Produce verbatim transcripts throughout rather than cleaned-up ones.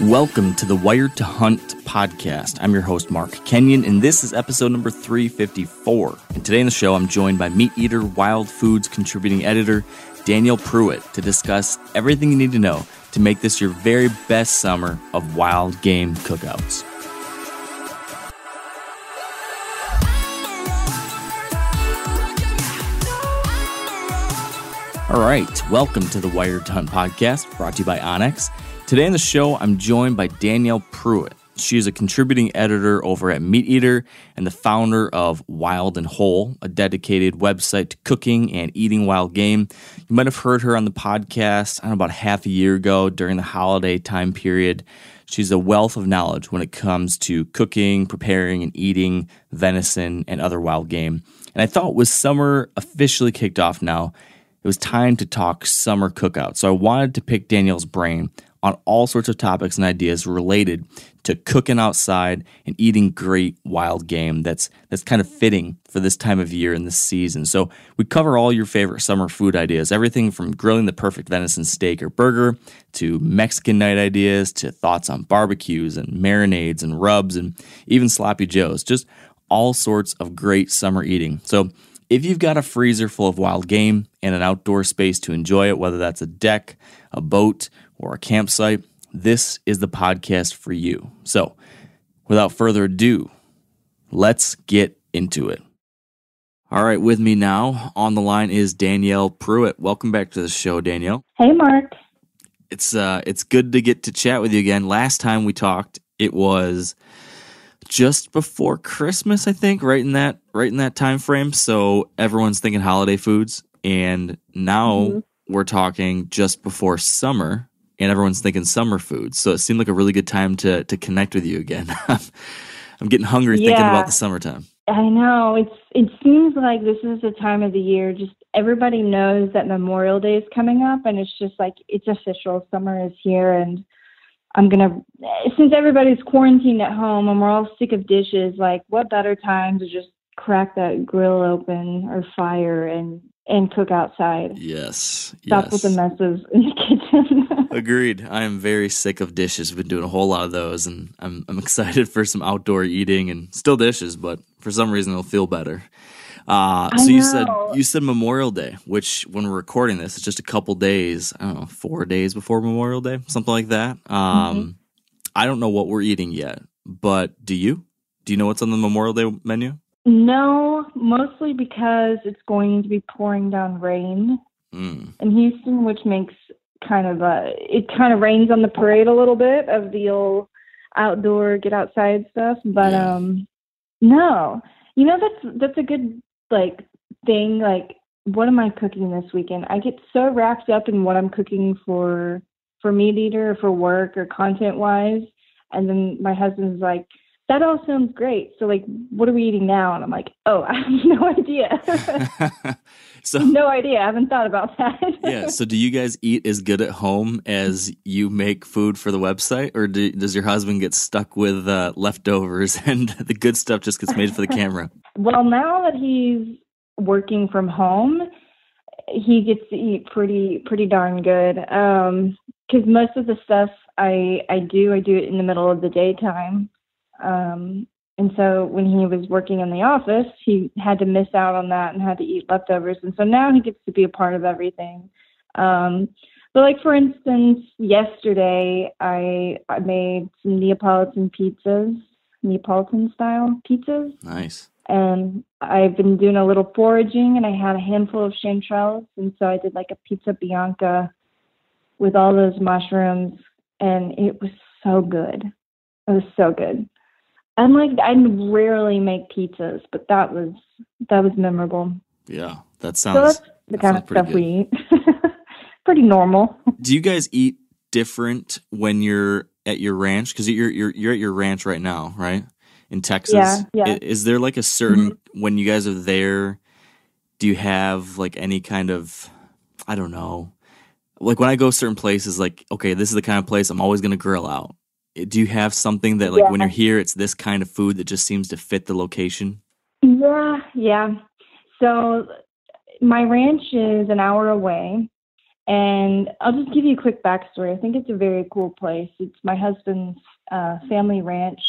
Welcome to the Wired to Hunt podcast. I'm your host, Mark Kenyon, and this is episode number three fifty-four. And today on the show, I'm joined by Meat Eater Wild Foods contributing editor Danielle Prewitt to discuss everything you need to know to make this your very best summer of wild game cookouts. All right, welcome to the Wired to Hunt podcast, brought to you by Onyx. Today on the show, I'm joined by Danielle Prewitt. She is a contributing editor over at Meat Eater and the founder of Wild and Whole, a dedicated website to cooking and eating wild game. You might have heard her on the podcast, I don't know, about half a year ago during the holiday time period. She's a wealth of knowledge when it comes to cooking, preparing, and eating venison and other wild game. And I thought, with summer officially kicked off now, it was time to talk summer cookouts. So I wanted to pick Danielle's brain on all sorts of topics and ideas related to cooking outside and eating great wild game that's that's kind of fitting for this time of year and this season. So we cover all your favorite summer food ideas, everything from grilling the perfect venison steak or burger to Mexican night ideas to thoughts on barbecues and marinades and rubs and even sloppy joes, just all sorts of great summer eating. So if you've got a freezer full of wild game and an outdoor space to enjoy it, whether that's a deck, a boat, or a campsite, this is the podcast for you. So, without further ado, let's get into it. All right, with me now on the line is Danielle Prewitt. Welcome back to the show, Danielle. Hey, Mark. It's uh, it's good to get to chat with you again. Last time we talked, it was just before Christmas, I think, right in that right in that time frame. So everyone's thinking holiday foods, and now mm-hmm. we're talking just before summer. And everyone's thinking summer food. So it seemed like a really good time to to connect with you again. I'm getting hungry yeah. thinking about the summertime. I know. It's it seems like this is the time of the year. Just everybody knows that Memorial Day is coming up, and it's just like, it's official. Summer is here, and I'm gonna, since everybody's quarantined at home and we're all sick of dishes, like, what better time to just crack that grill open or fire and and cook outside. Yes. Stop yes. with the messes in the kitchen. Agreed. I am very sick of dishes. We've been doing a whole lot of those, and I'm I'm excited for some outdoor eating and still dishes, but for some reason it'll feel better. Uh, so know. you said you said Memorial Day, which when we're recording this, it's just a couple days, I don't know, four days before Memorial Day, something like that. Um, mm-hmm. I don't know what we're eating yet, but do you? Do you know what's on the Memorial Day menu? No, mostly because it's going to be pouring down rain mm. in Houston, which makes kind of a, it kind of rains on the parade a little bit of the old outdoor get outside stuff. But yeah. um, no, you know, that's, that's a good like thing. Like, what am I cooking this weekend? I get so wrapped up in what I'm cooking for, for Meat Eater, or for work or content wise. And then my husband's like, that all sounds great. So like, what are we eating now? And I'm like, oh, I have no idea. so No idea. I haven't thought about that. Yeah. So do you guys eat as good at home as you make food for the website? Or do, does your husband get stuck with uh, leftovers and the good stuff just gets made for the camera? Well, now that he's working from home, he gets to eat pretty, pretty darn good. Um, 'cause most of the stuff I, I do, I do it in the middle of the daytime. Um, and so when he was working in the office, he had to miss out on that and had to eat leftovers. And so now he gets to be a part of everything. Um, but like, for instance, yesterday I, I made some Neapolitan pizzas, Neapolitan style pizzas. Nice. And I've been doing a little foraging, and I had a handful of chanterelles. And so I did like a pizza bianca with all those mushrooms, and it was so good. It was so good. I'm like, I rarely make pizzas, but that was that was memorable. Yeah, that sounds. So that's the kind of stuff we eat. Pretty normal. Do you guys eat different when you're at your ranch? Because you're you're you're at your ranch right now, right? In Texas. Yeah, yeah. Is there like a certain mm-hmm. when you guys are there? Do you have like any kind of, I don't know, like when I go certain places, like okay, this is the kind of place I'm always going to grill out. Do you have something that, like, yeah. when you're here, it's this kind of food that just seems to fit the location? Yeah, yeah. So my ranch is an hour away, and I'll just give you a quick backstory. I think it's a very cool place. It's my husband's uh, family ranch.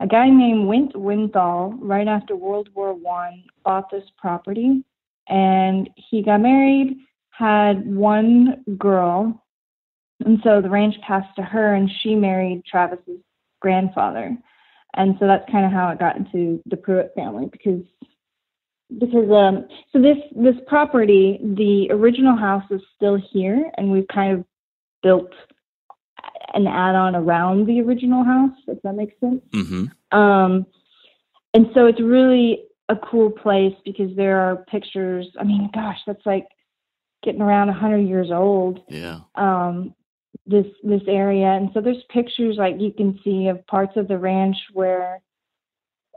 A guy named Wint Winthall, right after World War One, bought this property, and he got married, had one girl. And so the ranch passed to her, and she married Travis's grandfather. And so that's kind of how it got into the Prewitt family, because because um so this this property, the original house is still here, and we've kind of built an add-on around the original house, if that makes sense. Mm-hmm. Um, and so it's really a cool place because there are pictures. I mean, gosh, that's like getting around one hundred years old. Yeah. Um, this this area, and so there's pictures like you can see of parts of the ranch where,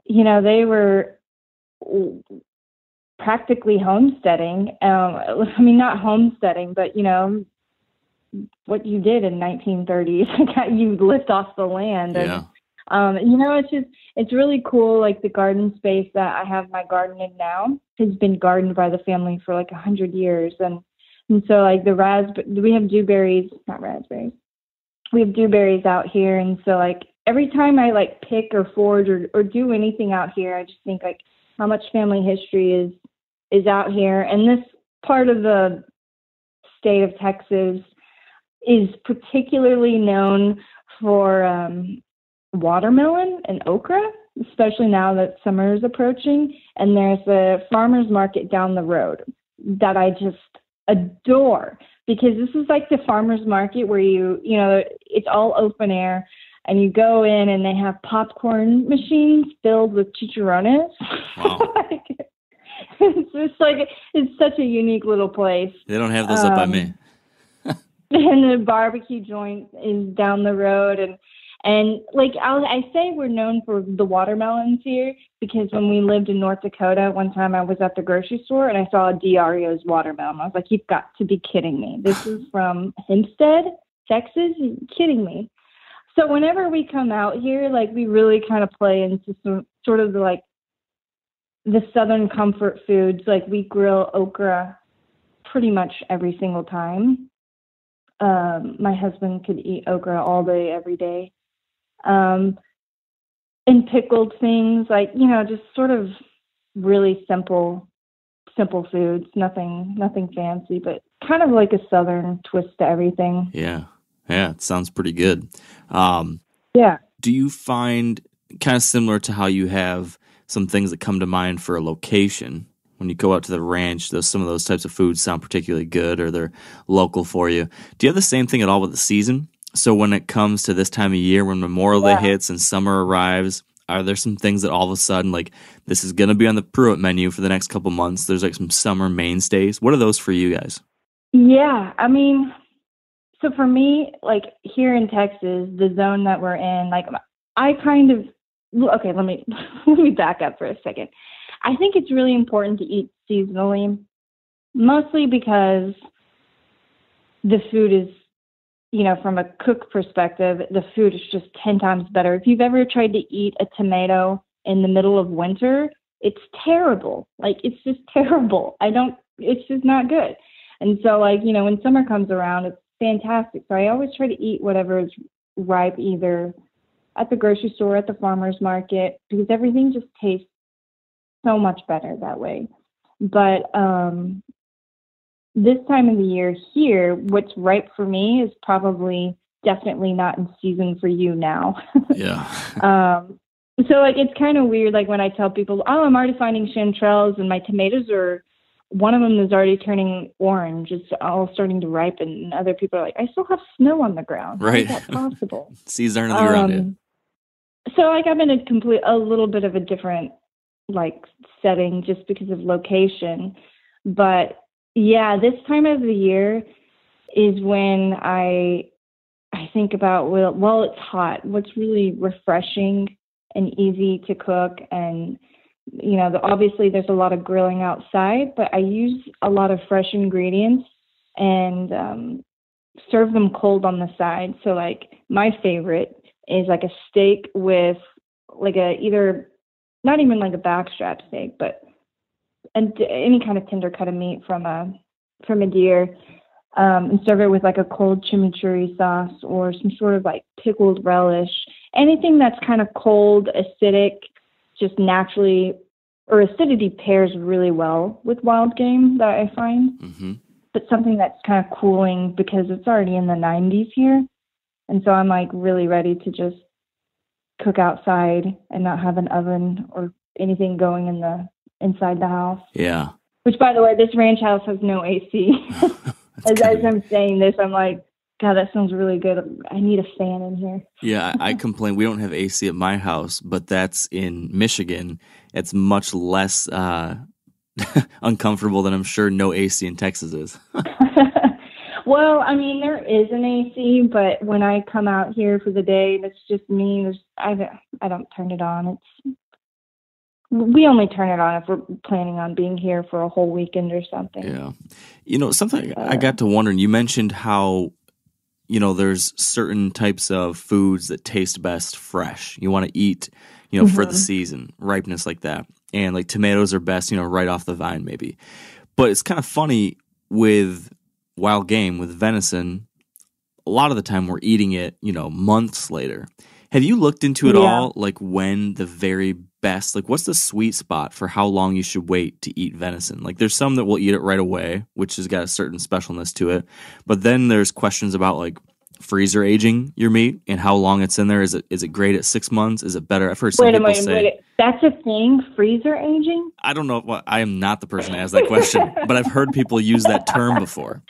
you know, they were practically homesteading. Um, I mean, not homesteading, but you know, what you did in nineteen thirties, you lived off the land. And, yeah. Um, you know, it's just it's really cool. Like the garden space that I have my garden in now has been gardened by the family for like a hundred years, and. And so, like, the raspberry, we have dewberries, not raspberries. We have dewberries out here. And so, like, every time I, like, pick or forage or, or do anything out here, I just think, like, how much family history is is out here. And this part of the state of Texas is particularly known for um, watermelon and okra, especially now that summer is approaching. And there's a farmer's market down the road that I just adore, because this is like the farmer's market where you you know it's all open air, and you go in and they have popcorn machines filled with chicharrones. Wow. Like, it's just like it's such a unique little place. They don't have those um, up by me. And the barbecue joint is down the road, and and like I'll, I say we're known for the watermelons here, because when we lived in North Dakota, one time I was at the grocery store and I saw a Diario's watermelon. I was like, you've got to be kidding me. This is from Hempstead, Texas? You're kidding me. So whenever we come out here, like we really kind of play into some, sort of the, like the Southern comfort foods. Like we grill okra pretty much every single time. Um, my husband could eat okra all day, every day. Um, and pickled things, like, you know, just sort of really simple, simple foods, nothing, nothing fancy, but kind of like a Southern twist to everything. Yeah. Yeah. It sounds pretty good. Um, yeah. Do you find kind of similar to how you have some things that come to mind for a location when you go out to the ranch, those, some of those types of foods sound particularly good or they're local for you. Do you have the same thing at all with the season? So when it comes to this time of year, when Memorial yeah. Day hits and summer arrives, are there some things that all of a sudden, like, this is going to be on the Prewitt menu for the next couple months? There's, like, some summer mainstays. What are those for you guys? Yeah, I mean, so for me, like, here in Texas, the zone that we're in, like, I kind of okay, let me, let me back up for a second. I think it's really important to eat seasonally, mostly because the food is, you know, from a cook perspective, the food is just ten times better. If you've ever tried to eat a tomato in the middle of winter, it's terrible. Like, it's just terrible. I don't, it's just not good. And so, like, you know, when summer comes around, it's fantastic. So I always try to eat whatever is ripe, either at the grocery store, at the farmer's market, because everything just tastes so much better that way. But um, this time of the year here, what's ripe for me is probably definitely not in season for you now. Yeah. um, so like, it's kind of weird. Like when I tell people, oh, I'm already finding chanterelles and my tomatoes are, one of them is already turning orange. It's all starting to ripen. And other people are like, I still have snow on the ground. Right. How is that possible? Seeds aren't on the ground um, yet. So like I'm in a complete, a little bit of a different like setting just because of location. But yeah, this time of the year is when I, I think about, well, well, it's hot. What's really refreshing and easy to cook, and you know, the, obviously there's a lot of grilling outside, but I use a lot of fresh ingredients and um, serve them cold on the side. So like my favorite is like a steak with like a, either not even like a backstrap steak, but and any kind of tender cut of meat from a, from a deer, um, and serve it with like a cold chimichurri sauce or some sort of like pickled relish, anything that's kind of cold, acidic, just naturally, or acidity pairs really well with wild game that I find, mm-hmm. but something that's kind of cooling because it's already in the nineties here. And so I'm like really ready to just cook outside and not have an oven or anything going in the, inside the house. Yeah. Which, by the way, this ranch house has no A C. as, as I'm saying this, I'm like, God, that sounds really good. I need a fan in here. Yeah, I, I complain. We don't have A C at my house, but that's in Michigan. It's much less uh, uncomfortable than I'm sure no A C in Texas is. Well, I mean, there is an A C, but when I come out here for the day, that's just me. There's, I, don't, I don't turn it on. It's We only turn it on if we're planning on being here for a whole weekend or something. Yeah. You know, something uh, I got to wondering, you mentioned how, you know, there's certain types of foods that taste best fresh. You want to eat, you know, mm-hmm. for the season, ripeness like that. And like tomatoes are best, you know, right off the vine maybe. But it's kind of funny with wild game, with venison, a lot of the time we're eating it, you know, months later. Have you looked into it yeah. all, like when the very best, like what's the sweet spot for how long you should wait to eat venison? Like there's some that will eat it right away, which has got a certain specialness to it. But then there's questions about like freezer aging your meat and how long it's in there. Is it is it great at six months? Is it better? I've heard some wait, people wait, say. Wait, that's a thing, freezer aging? I don't know. Well, I am not the person to ask that question, but I've heard people use that term before.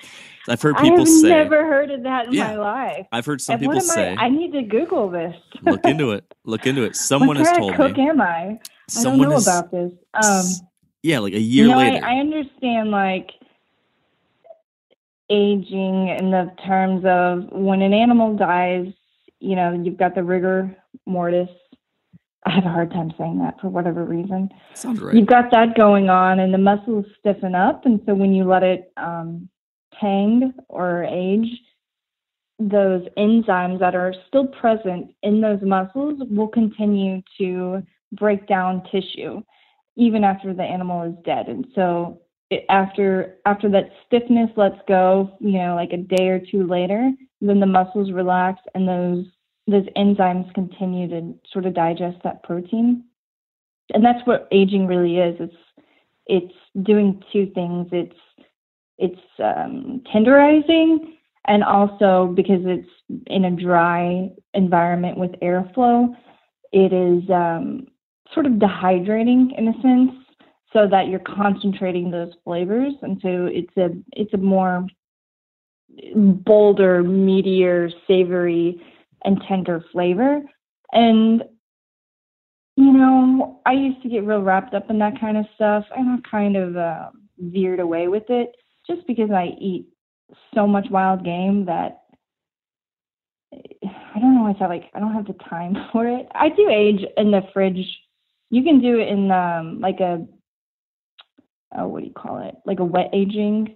I've heard people I've say. I've never heard of that in yeah, my life. I've heard some and people say. I, I need to Google this. Look into it. Look into it. Someone has told me. What kind of cook am I? I don't know has, about this. Um, yeah, like a year you know, later. I, I understand like aging in the terms of when an animal dies, you know, you've got the rigor mortis. I have a hard time saying that for whatever reason. Sounds right. You've got that going on and the muscles stiffen up. And so when you let it, um, hang or age, those enzymes that are still present in those muscles will continue to break down tissue even after the animal is dead. And so it, after after that stiffness lets go, you know, like a day or two later, then the muscles relax and those those enzymes continue to sort of digest that protein. And that's what aging really is. It's it's doing two things. It's It's um, tenderizing, and also because it's in a dry environment with airflow, it is um, sort of dehydrating in a sense, so that you're concentrating those flavors. And so it's a it's a more bolder, meatier, savory, and tender flavor. And you know, I used to get real wrapped up in that kind of stuff, and I kind of uh, veered away with it. Just because I eat so much wild game that I don't know always have like, I don't have the time for it. I do age in the fridge. You can do it in um, like a, oh, what do you call it? Like a wet aging.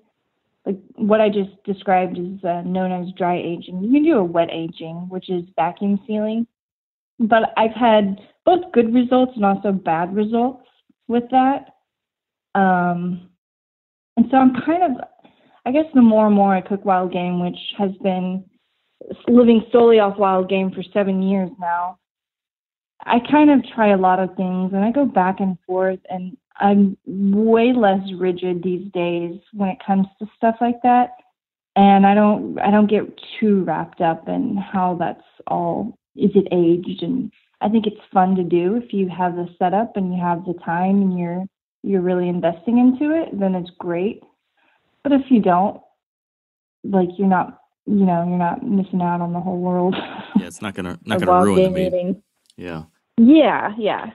Like what I just described is uh, known as dry aging. You can do a wet aging, which is vacuum sealing. But I've had both good results and also bad results with that. Um, and so I'm kind of, I guess the more and more I cook wild game, which has been living solely off wild game for seven years now, I kind of try a lot of things and I go back and forth, and I'm way less rigid these days when it comes to stuff like that. And I don't, I don't get too wrapped up in how that's all, is it aged? And I think it's fun to do if you have the setup and you have the time and you're, you're really investing into it, then it's great. But if you don't, like you're not, you know, you're not missing out on the whole world. Yeah, it's not gonna not gonna ruin the meat. Yeah. Yeah, yeah.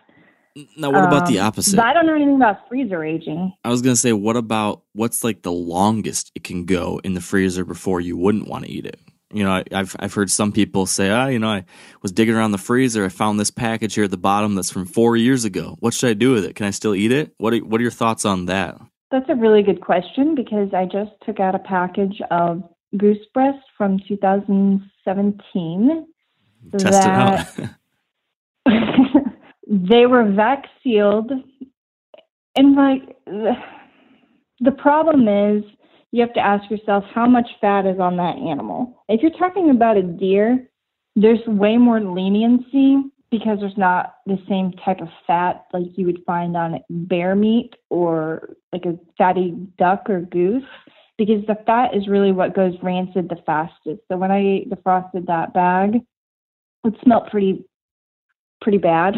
Now, what um, about the opposite? I don't know anything about freezer aging. I was gonna say, what about what's like the longest it can go in the freezer before you wouldn't want to eat it? You know, I, I've I've heard some people say, ah, oh, you know, I was digging around the freezer, I found this package here at the bottom that's from four years ago. What should I do with it? Can I still eat it? What are, What are your thoughts on that? That's a really good question, because I just took out a package of goose breast from two thousand seventeen. Test that it out. They were vac sealed, and like the problem is, you have to ask yourself how much fat is on that animal. If you're talking about a deer, there's way more leniency because there's not the same type of fat like you would find on bear meat or like a fatty duck or goose, because the fat is really what goes rancid the fastest. So when I ate the frosted that bag, it smelled pretty, pretty bad,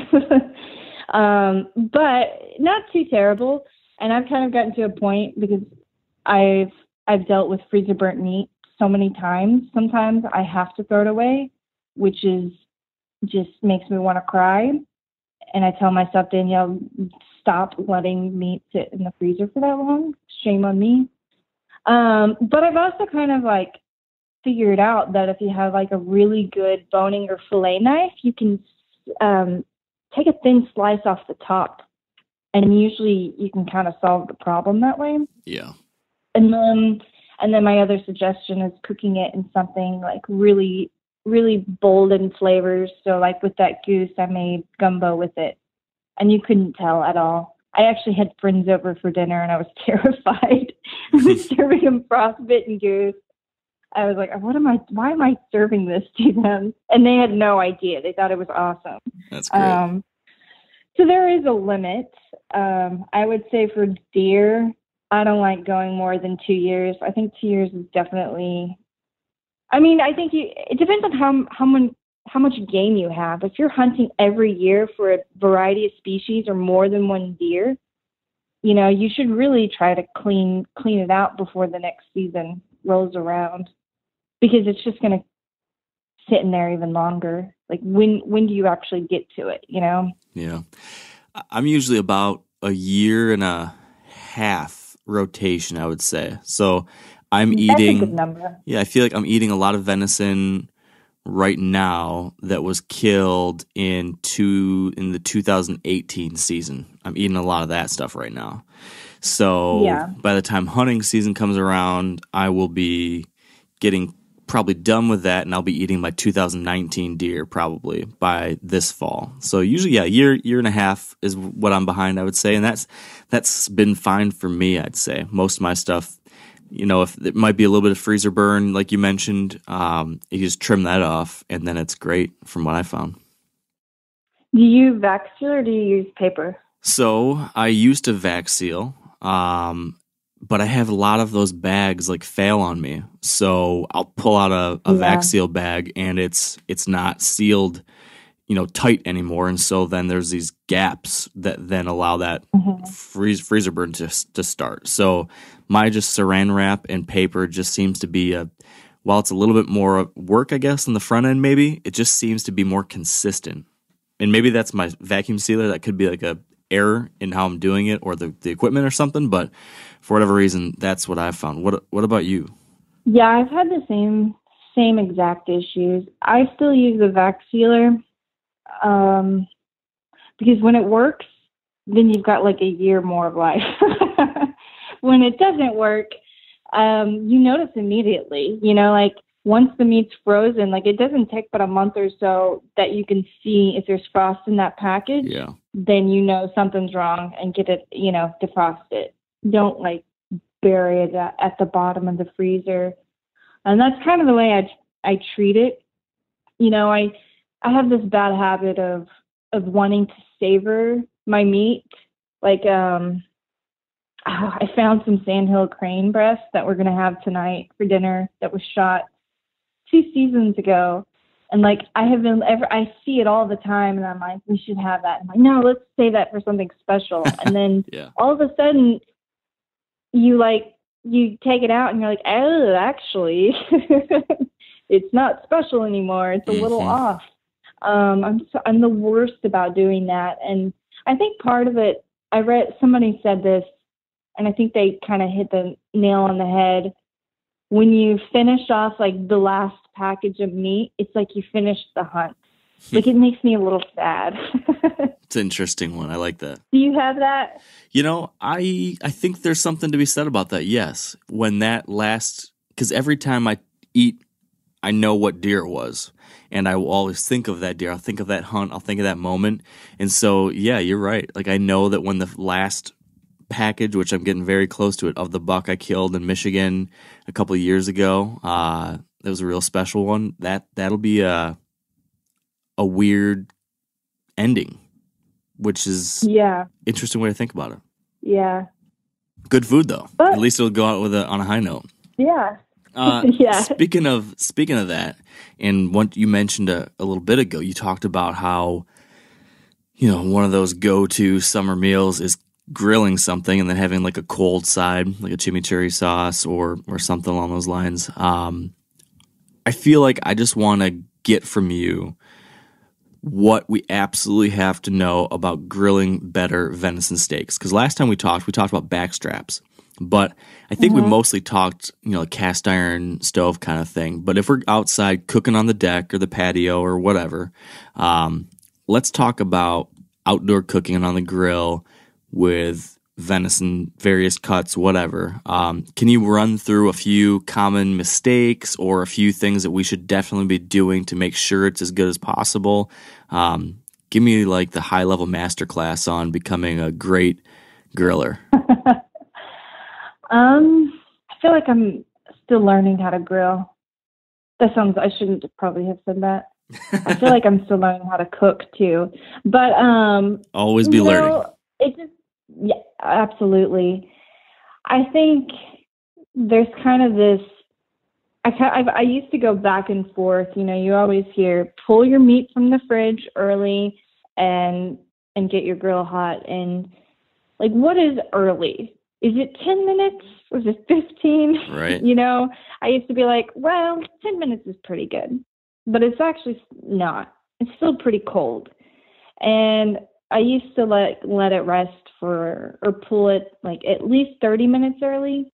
um, but not too terrible. And I've kind of gotten to a point because I've, I've dealt with freezer burnt meat so many times. Sometimes I have to throw it away, which is just makes me want to cry. And I tell myself, Danielle, stop letting meat sit in the freezer for that long. Shame on me. Um, but I've also kind of like figured out that if you have like a really good boning or fillet knife, you can um, take a thin slice off the top. And usually you can kind of solve the problem that way. Yeah. And then, and then my other suggestion is cooking it in something like really, really bold in flavors. So like with that goose, I made gumbo with it, and you couldn't tell at all. I actually had friends over for dinner, and I was terrified. I was serving them frostbitten goose. I was like, what am I, why am I serving this to them? And they had no idea. They thought it was awesome. That's great. Um, so there is a limit. Um, I would say for deer, I don't like going more than two years. I think two years is definitely, I mean, I think you, it depends on how, how, mon, how much game you have. If you're hunting every year for a variety of species or more than one deer, you know, you should really try to clean, clean it out before the next season rolls around, because it's just going to sit in there even longer. Like when, when do you actually get to it? You know? Yeah. I'm usually about a year and a half rotation, I would say. So I'm eating, that's a good number. Yeah, I feel like I'm eating a lot of venison right now that was killed in two in the two thousand eighteen season. I'm eating a lot of that stuff right now. So yeah. By the time hunting season comes around, I will be getting probably done with that, and I'll be eating my two thousand nineteen deer probably by this fall. So usually, yeah, year year and a half is what I'm behind, I would say, and that's that's been fine for me, I'd say. Most of my stuff, you know, if it might be a little bit of freezer burn, like you mentioned, um, you just trim that off, and then it's great from what I found. Do you vac seal or do you use paper? So I used to vac seal, um, but I have a lot of those bags like fail on me. So I'll pull out a, a yeah. vac seal bag, and it's it's not sealed, you know, tight anymore. And so then there's these gaps that then allow that mm-hmm. freeze, freezer burn to, to start. So my just saran wrap and paper just seems to be a, while it's a little bit more work, I guess, on the front end maybe, it just seems to be more consistent. And maybe that's my vacuum sealer. That could be like a error in how I'm doing it, or the, the equipment or something, but for whatever reason, that's what I found. What what about you? Yeah, I've had the same same exact issues. I still use a vac sealer um, because when it works, then you've got like a year more of life. When it doesn't work, um, you notice immediately, you know, like once the meat's frozen, like it doesn't take but a month or so that you can see if there's frost in that package, yeah. Then you know something's wrong and get it, you know, defrost it. Don't like bury it at the bottom of the freezer. And that's kind of the way I, I treat it. You know, I, I have this bad habit of, of wanting to savor my meat. Like, um, I found some sandhill crane breasts that we're going to have tonight for dinner that was shot two seasons ago. And like, I have been, ever, I see it all the time and I'm like, we should have that. I'm like, no, let's save that for something special. And then yeah. all of a sudden you like, you take it out and you're like, oh, actually it's not special anymore. It's a little off. Um, I'm, so, I'm the worst about doing that. And I think part of it, I read, somebody said this, and I think they kind of hit the nail on the head. When you finish off like the last package of meat, it's like you finished the hunt. Like it makes me a little sad. It's an interesting one. I like that. Do you have that? You know, I I think there's something to be said about that. Yes. When that last, because every time I eat, I know what deer it was. And I will always think of that deer. I'll think of that hunt. I'll think of that moment. And so, yeah, you're right. Like I know that when the last package, which I'm getting very close to it, of the buck I killed in Michigan a couple of years ago, uh, that was a real special one. That, that'll be a... a weird ending, which is yeah interesting way to think about it. Yeah. Good food though. But at least it'll go out with a, on a high note. Yeah. Uh, yeah. Speaking of speaking of that, and what you mentioned a, a little bit ago, you talked about how, you know, one of those go-to summer meals is grilling something and then having like a cold side, like a chimichurri sauce or or something along those lines. Um, I feel like I just want to get from you what we absolutely have to know about grilling better venison steaks. Because last time we talked, we talked about backstraps. But I think mm-hmm. we mostly talked, you know, cast iron stove kind of thing. But if we're outside cooking on the deck or the patio or whatever, um, let's talk about outdoor cooking and on the grill with venison, various cuts, whatever. Um, can you run through a few common mistakes or a few things that we should definitely be doing to make sure it's as good as possible? Um, give me like the high level masterclass on becoming a great griller. um, I feel like I'm still learning how to grill. That sounds, I shouldn't probably have said that. I feel like I'm still learning how to cook too, but, um, always be learning. Know, it just, yeah, absolutely. I think there's kind of this, I, I I used to go back and forth, you know, you always hear, pull your meat from the fridge early and and get your grill hot. And like, what is early? Is it ten minutes? Or is it fifteen? Right. You know, I used to be like, well, ten minutes is pretty good, but it's actually not. It's still pretty cold. And I used to let let it rest for, or pull it like at least thirty minutes early.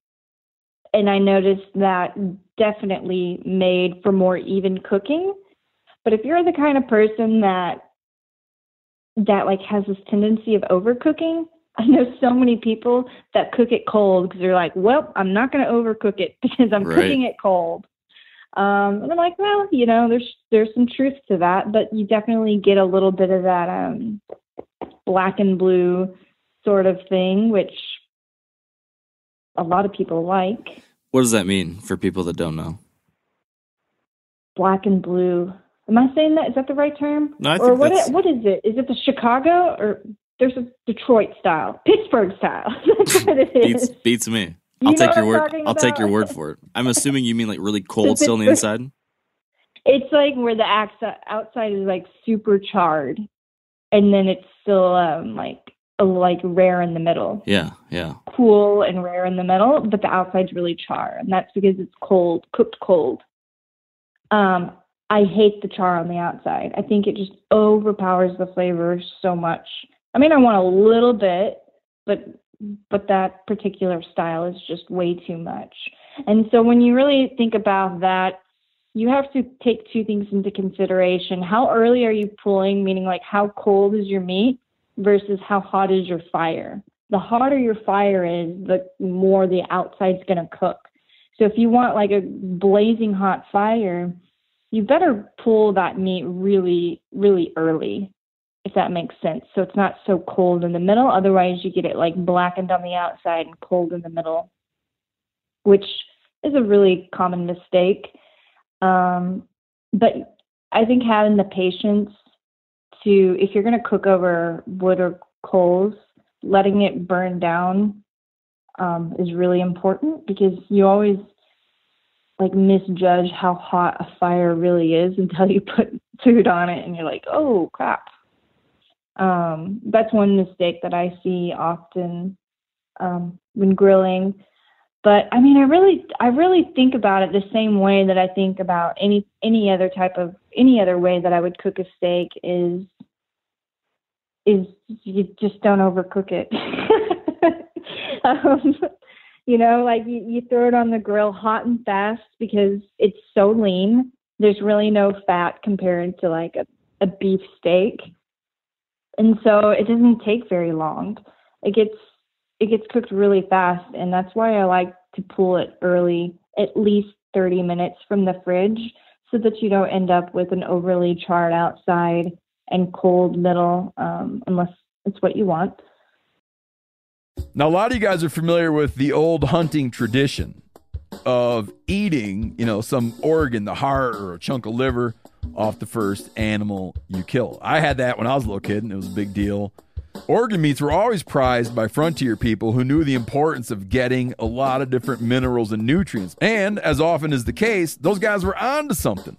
And I noticed that definitely made for more even cooking. But if you're the kind of person that, that like has this tendency of overcooking, I know so many people that cook it cold because they're like, well, I'm not going to overcook it because I'm right. cooking it cold. Um, and I'm like, well, you know, there's, there's some truth to that, but you definitely get a little bit of that, um, black and blue sort of thing, which a lot of people like. What does that mean for people that don't know? Black and blue. Am I saying that? Is that the right term? No, I think or what? That's... Is, what is it? Is it the Chicago or there's a Detroit style, Pittsburgh style? That's what it is. Beats, beats me. I'll you take your word. I'll about? take your word for it. I'm assuming you mean like really cold still on the inside. It's like where the outside is like super charred, and then it's still um, like like rare in the middle. Yeah, yeah. Cool and rare in the middle, but the outside's really char, and that's because it's cold, cooked cold. Um, I hate the char on the outside. I think it just overpowers the flavor so much. I mean, I want a little bit, but but that particular style is just way too much. And so when you really think about that, you have to take two things into consideration. How early are you pulling, meaning like how cold is your meat versus how hot is your fire? The hotter your fire is, the more the outside's going to cook. So if you want like a blazing hot fire, you better pull that meat really, really early, if that makes sense. So it's not so cold in the middle. Otherwise, you get it like blackened on the outside and cold in the middle, which is a really common mistake. Um, but I think having the patience to, if you're going to cook over wood or coals, letting it burn down um, is really important, because you always like misjudge how hot a fire really is until you put food on it and you're like, oh crap. Um, that's one mistake that I see often um, when grilling. But I mean, I really, I really think about it the same way that I think about any, any other type of, any other way that I would cook a steak is, is you just don't overcook it. um, you know, like you, you throw it on the grill hot and fast because it's so lean. There's really no fat compared to like a, a beef steak. And so it doesn't take very long. It gets, It gets cooked really fast, and that's why I like to pull it early, at least thirty minutes from the fridge, so that you don't end up with an overly charred outside and cold middle, um, unless it's what you want. Now, a lot of you guys are familiar with the old hunting tradition of eating, you know, some organ, the heart or a chunk of liver off the first animal you kill. I had that when I was a little kid, and it was a big deal. Organ meats were always prized by frontier people who knew the importance of getting a lot of different minerals and nutrients. And as often is the case, those guys were onto something,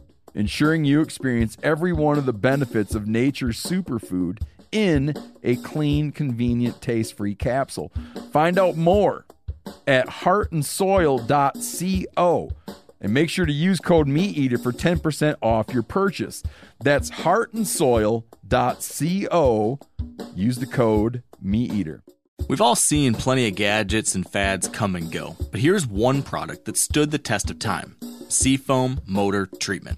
ensuring you experience every one of the benefits of nature's superfood in a clean, convenient, taste-free capsule. Find out more at heart and soil dot co. And make sure to use code Meat Eater for ten percent off your purchase. That's heart and soil dot co. Use the code Meat Eater. We've all seen plenty of gadgets and fads come and go, but here's one product that stood the test of time: Seafoam motor treatment.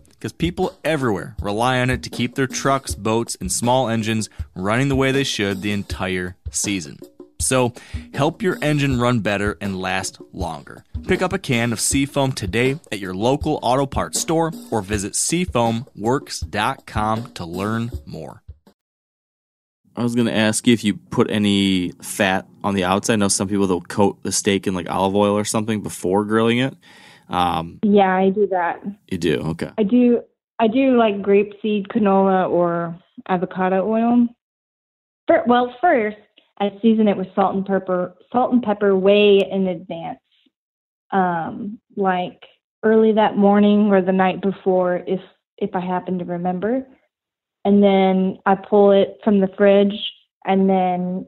because people everywhere rely on it to keep their trucks, boats, and small engines running the way they should the entire season. So, help your engine run better and last longer. Pick up a can of Seafoam today at your local auto parts store, or visit seafoam works dot com to learn more. I was going to ask you if you put any fat on the outside. I know some people, they'll coat the steak in like olive oil or something before grilling it. Um, yeah, I do that. You do? Okay. I do. I do like grapeseed, canola, or avocado oil. For, well, first I season it with salt and pepper, salt and pepper way in advance, um, like early that morning or the night before, if if I happen to remember. And then I pull it from the fridge and then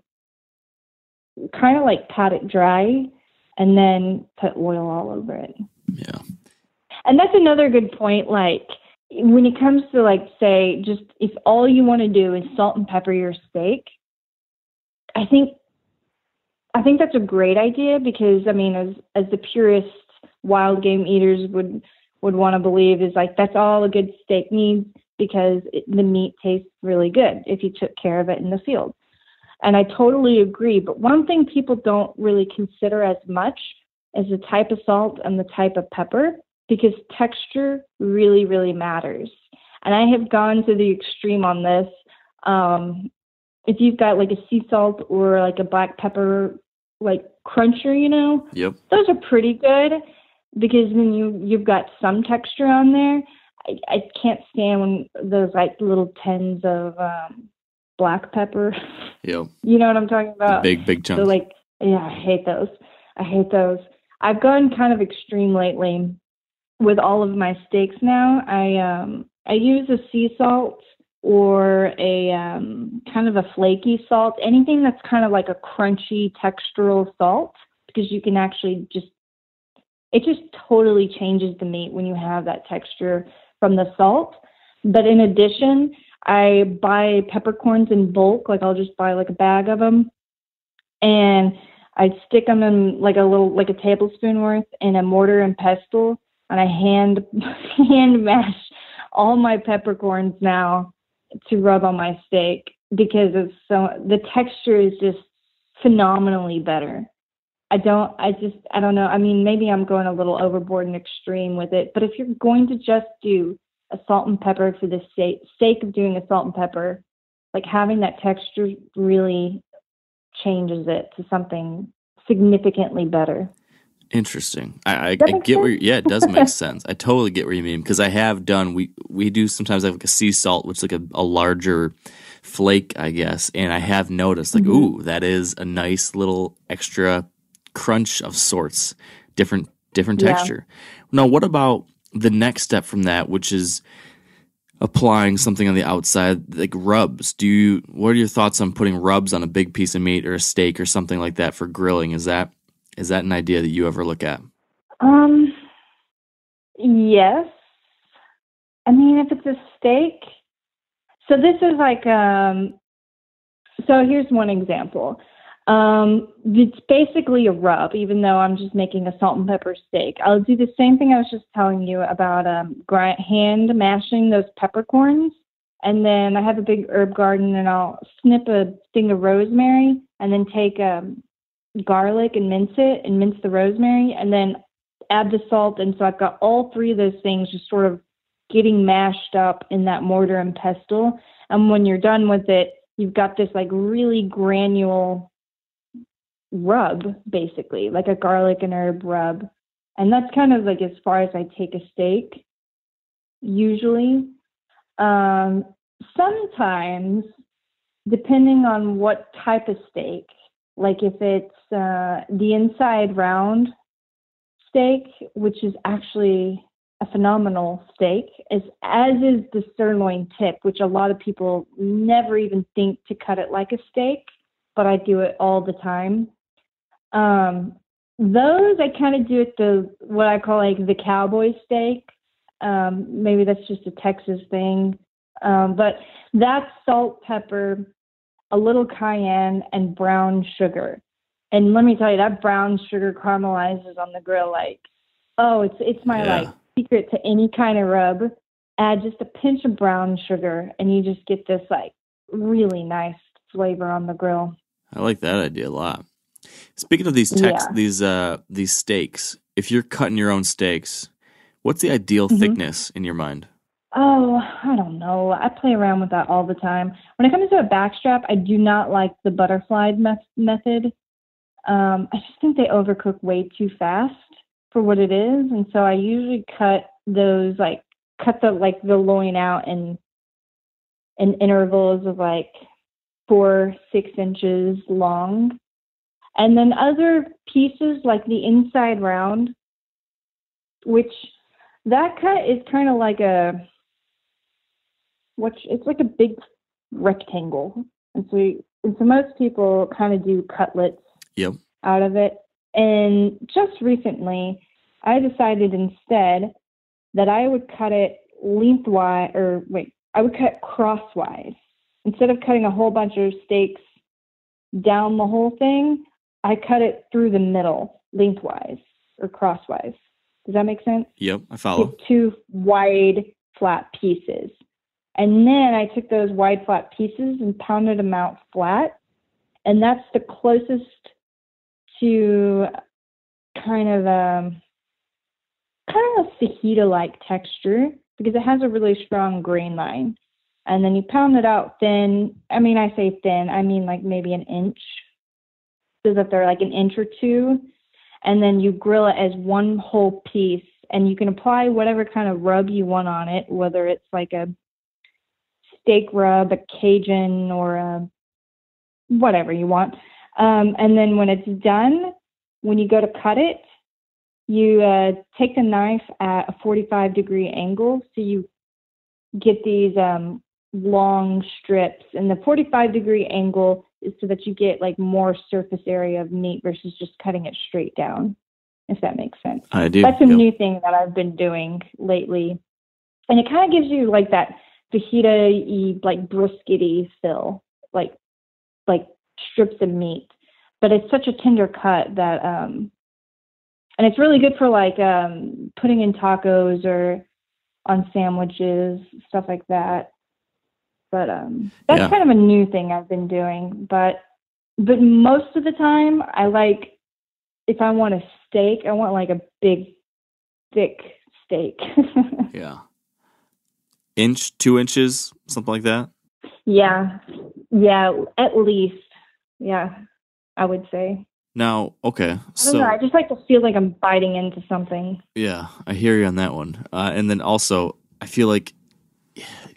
kind of like pat it dry, and then put oil all over it. Yeah. And that's another good point. Like when it comes to like, say, just if all you want to do is salt and pepper your steak, I think, I think that's a great idea, because I mean, as, as the purest wild game eaters would, would want to believe, is like, that's all a good steak needs, because it, the meat tastes really good if you took care of it in the field. And I totally agree. But one thing people don't really consider as much is the type of salt and the type of pepper, because texture really, really matters. And I have gone to the extreme on this. Um, if you've got like a sea salt or like a black pepper, like cruncher, you know, yep. those are pretty good because then you, you've got some texture on there. I, I can't stand when those like little tins of um, black pepper. Yep. You know what I'm talking about? The big, big chunks. So like, yeah, I hate those. I hate those. I've gone kind of extreme lately with all of my steaks now. I, um, I use a sea salt or a um, kind of a flaky salt, anything that's kind of like a crunchy textural salt, because you can actually just, it just totally changes the meat when you have that texture from the salt. But in addition, I buy peppercorns in bulk. Like I'll just buy like a bag of them and I stick them in like a little, like a tablespoon worth in a mortar and pestle. And I hand, hand mash all my peppercorns now to rub on my steak because it's so, the texture is just phenomenally better. I don't, I just, I don't know. I mean, maybe I'm going a little overboard and extreme with it, but if you're going to just do a salt and pepper for the sake, sake of doing a salt and pepper, like having that texture really changes it to something significantly better. Interesting. I, I, I get sense? Where you, yeah, it does make sense. I totally get where you mean because I have done we we do sometimes have like a sea salt, which is like a, a larger flake, I guess. And I have noticed like, mm-hmm. ooh, that is a nice little extra crunch of sorts, different different texture. Yeah. Now, what about the next step from that, which is applying something on the outside, like rubs? Do you? What are your thoughts on putting rubs on a big piece of meat or a steak or something like that for grilling? Is that Is that an idea that you ever look at? Um, yes. I mean, if it's a steak. So this is like, um, so here's one example. Um, it's basically a rub, even though I'm just making a salt and pepper steak. I'll do the same thing I was just telling you about um, grind, hand mashing those peppercorns. And then I have a big herb garden and I'll snip a thing of rosemary and then take a, um, garlic and mince it and mince the rosemary and then add the salt. And so I've got all three of those things just sort of getting mashed up in that mortar and pestle. And when you're done with it, you've got this like really granule rub, basically like a garlic and herb rub. And that's kind of like as far as I take a steak usually. Um, sometimes depending on what type of steak, like if it's uh, the inside round steak, which is actually a phenomenal steak, as, as is the sirloin tip, which a lot of people never even think to cut it like a steak, but I do it all the time. Um, those I kind of do it the what I call like the cowboy steak. Um, maybe that's just a Texas thing, um, but that's salt, pepper, a little cayenne and brown sugar. And let me tell you, that brown sugar caramelizes on the grill like, oh, it's it's my yeah. like secret to any kind of rub. Add just a pinch of brown sugar and you just get this like really nice flavor on the grill. I like that idea a lot. Speaking of these tex- yeah. these uh these steaks, if you're cutting your own steaks, what's the ideal mm-hmm. thickness in your mind? Oh, I don't know. I play around with that all the time. When it comes to a backstrap, I do not like the butterflied me- method. Um, I just think they overcook way too fast for what it is. And so I usually cut those, like, cut the, like, the loin out in, in intervals of, like, four, six inches long. And then other pieces, like the inside round, which that cut is kind of like a... which it's like a big rectangle. And so, you, and so most people kind of do cutlets yep. out of it. And just recently, I decided instead that I would cut it lengthwise, or wait, I would cut crosswise. Instead of cutting a whole bunch of steaks down the whole thing, I cut it through the middle, lengthwise or crosswise. Does that make sense? Yep, I follow. With two wide, flat pieces. And then I took those wide flat pieces and pounded them out flat. And that's the closest to kind of a, kind of a fajita-like texture because it has a really strong grain line. And then you pound it out thin. I mean, I say thin, I mean like maybe an inch, so that they're like an inch or two. And then you grill it as one whole piece, and you can apply whatever kind of rub you want on it, whether it's like a steak rub, a Cajun, or a whatever you want. Um, and then when it's done, when you go to cut it, you uh, take the knife at a forty-five degree angle. So you get these um, long strips, and the forty-five degree angle is so that you get like more surface area of meat versus just cutting it straight down, if that makes sense. I do. That's a yep. new thing that I've been doing lately. And it kind of gives you like that fajita-y, like brisket-y feel, like, like strips of meat. But it's such a tender cut that, um, and it's really good for like um, putting in tacos or on sandwiches, stuff like that. But um, that's yeah. kind of a new thing I've been doing. But but most of the time, I like, if I want a steak, I want like a big, thick steak. yeah. Inch, two inches, something like that? Yeah. Yeah, at least. Yeah, I would say. Now, okay. I don't so, know, I just like to feel like I'm biting into something. Yeah, I hear you on that one. Uh, and then also, I feel like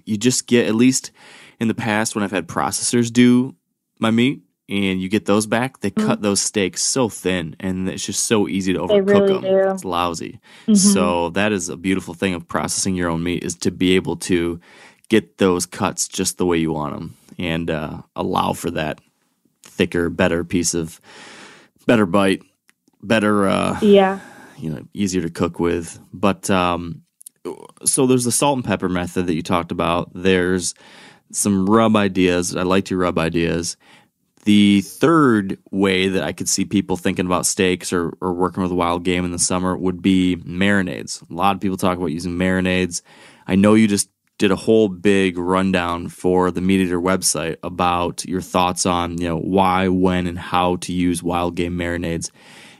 you just get, at least in the past when I've had processors do my meat, and you get those back, they mm-hmm. cut those steaks so thin, and it's just so easy to overcook they really them. Do. It's lousy. Mm-hmm. So that is a beautiful thing of processing your own meat, is to be able to get those cuts just the way you want them, and uh, allow for that thicker, better piece of better bite, better, uh, yeah, you know, easier to cook with. But um, so there's the salt and pepper method that you talked about. There's some rub ideas. I like to rub ideas. The third way that I could see people thinking about steaks or, or working with wild game in the summer would be marinades. A lot of people talk about using marinades. I know you just did a whole big rundown for the Meat Eater website about your thoughts on, you know, why, when, and how to use wild game marinades.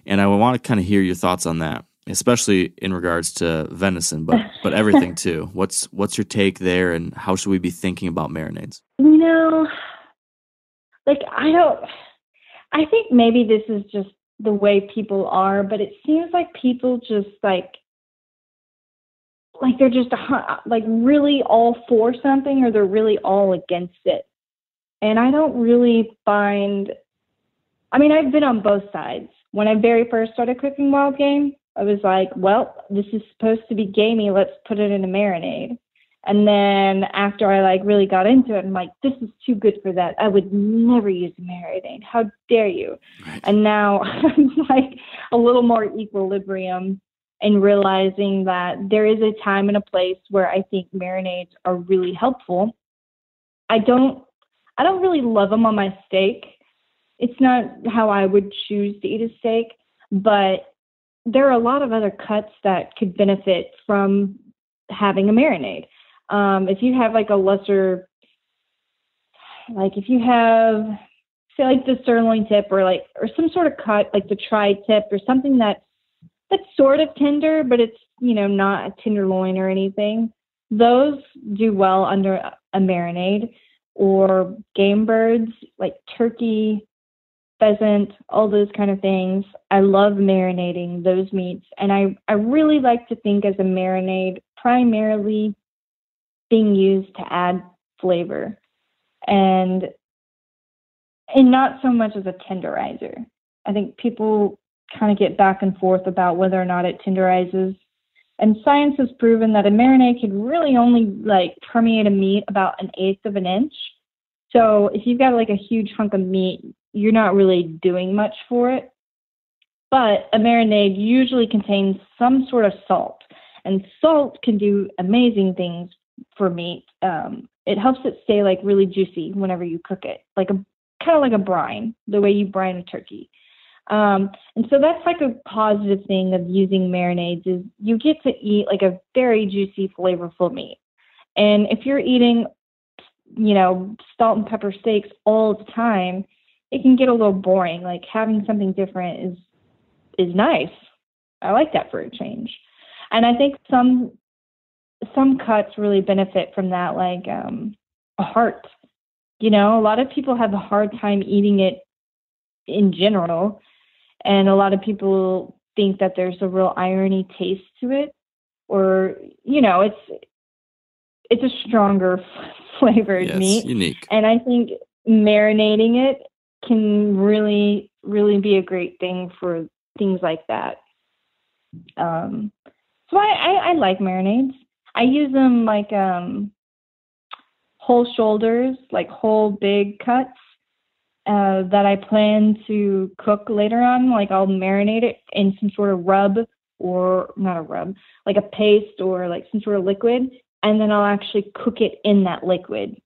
And I want to kind of hear your thoughts on that, especially in regards to venison, but but everything too. What's what's your take there, and how should we be thinking about marinades? You know, like I don't, I think maybe this is just the way people are, but it seems like people just like, like they're just like really all for something, or they're really all against it. And I don't really find, I mean, I've been on both sides. When I very first started cooking wild game, I was like, well, this is supposed to be gamey, let's put it in a marinade. And then after I like really got into it, I'm like, this is too good for that. I would never use a marinade. How dare you? Right. And now I'm like a little more equilibrium, and realizing that there is a time and a place where I think marinades are really helpful. I don't, I don't really love them on my steak. It's not how I would choose to eat a steak, but there are a lot of other cuts that could benefit from having a marinade. Um, if you have like a lesser, like if you have, say like the sirloin tip, or like, or some sort of cut, like the tri-tip or something that that's sort of tender, but it's, you know, not a tenderloin or anything. Those do well under a marinade. Or game birds, like turkey, pheasant, all those kind of things. I love marinating those meats. And I, I really like to think as a marinade primarily being used to add flavor, and and not so much as a tenderizer. I think people kind of get back and forth about whether or not it tenderizes. And science has proven that a marinade could really only like permeate a meat about an eighth of an inch. So if you've got like a huge hunk of meat, you're not really doing much for it. But a marinade usually contains some sort of salt, and salt can do amazing things for meat. Um, it helps it stay like really juicy whenever you cook it, like a kind of like a brine, the way you brine a turkey. Um, and so that's like a positive thing of using marinades, is you get to eat like a very juicy, flavorful meat. And if you're eating, you know, salt and pepper steaks all the time, it can get a little boring. Like having something different is, is nice. I like that for a change. And I think some, some cuts really benefit from that. Like, um, a heart. You know, a lot of people have a hard time eating it in general, and a lot of people think that there's a real irony taste to it, or, you know, it's it's a stronger flavored yes, meat. Unique. And I think marinating it can really, really be a great thing for things like that. Um, so I, I, I like marinades. I use them like um, whole shoulders, like whole big cuts uh, that I plan to cook later on. Like I'll marinate it in some sort of rub or not a rub, like a paste or like some sort of liquid. And then I'll actually cook it in that liquid.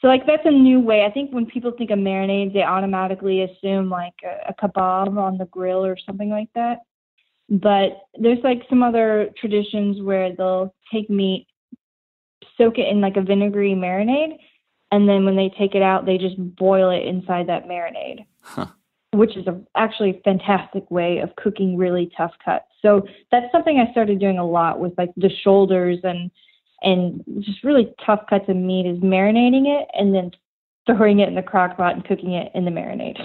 So like that's a new way. I think when people think of marinades, they automatically assume like a, a kebab on the grill or something like that. But there's like some other traditions where they'll take meat, soak it in like a vinegary marinade, and then when they take it out, they just boil it inside that marinade, huh. which is a, actually a fantastic way of cooking really tough cuts. So that's something I started doing a lot with like the shoulders and and just really tough cuts of meat is marinating it and then throwing it in the crock pot and cooking it in the marinade.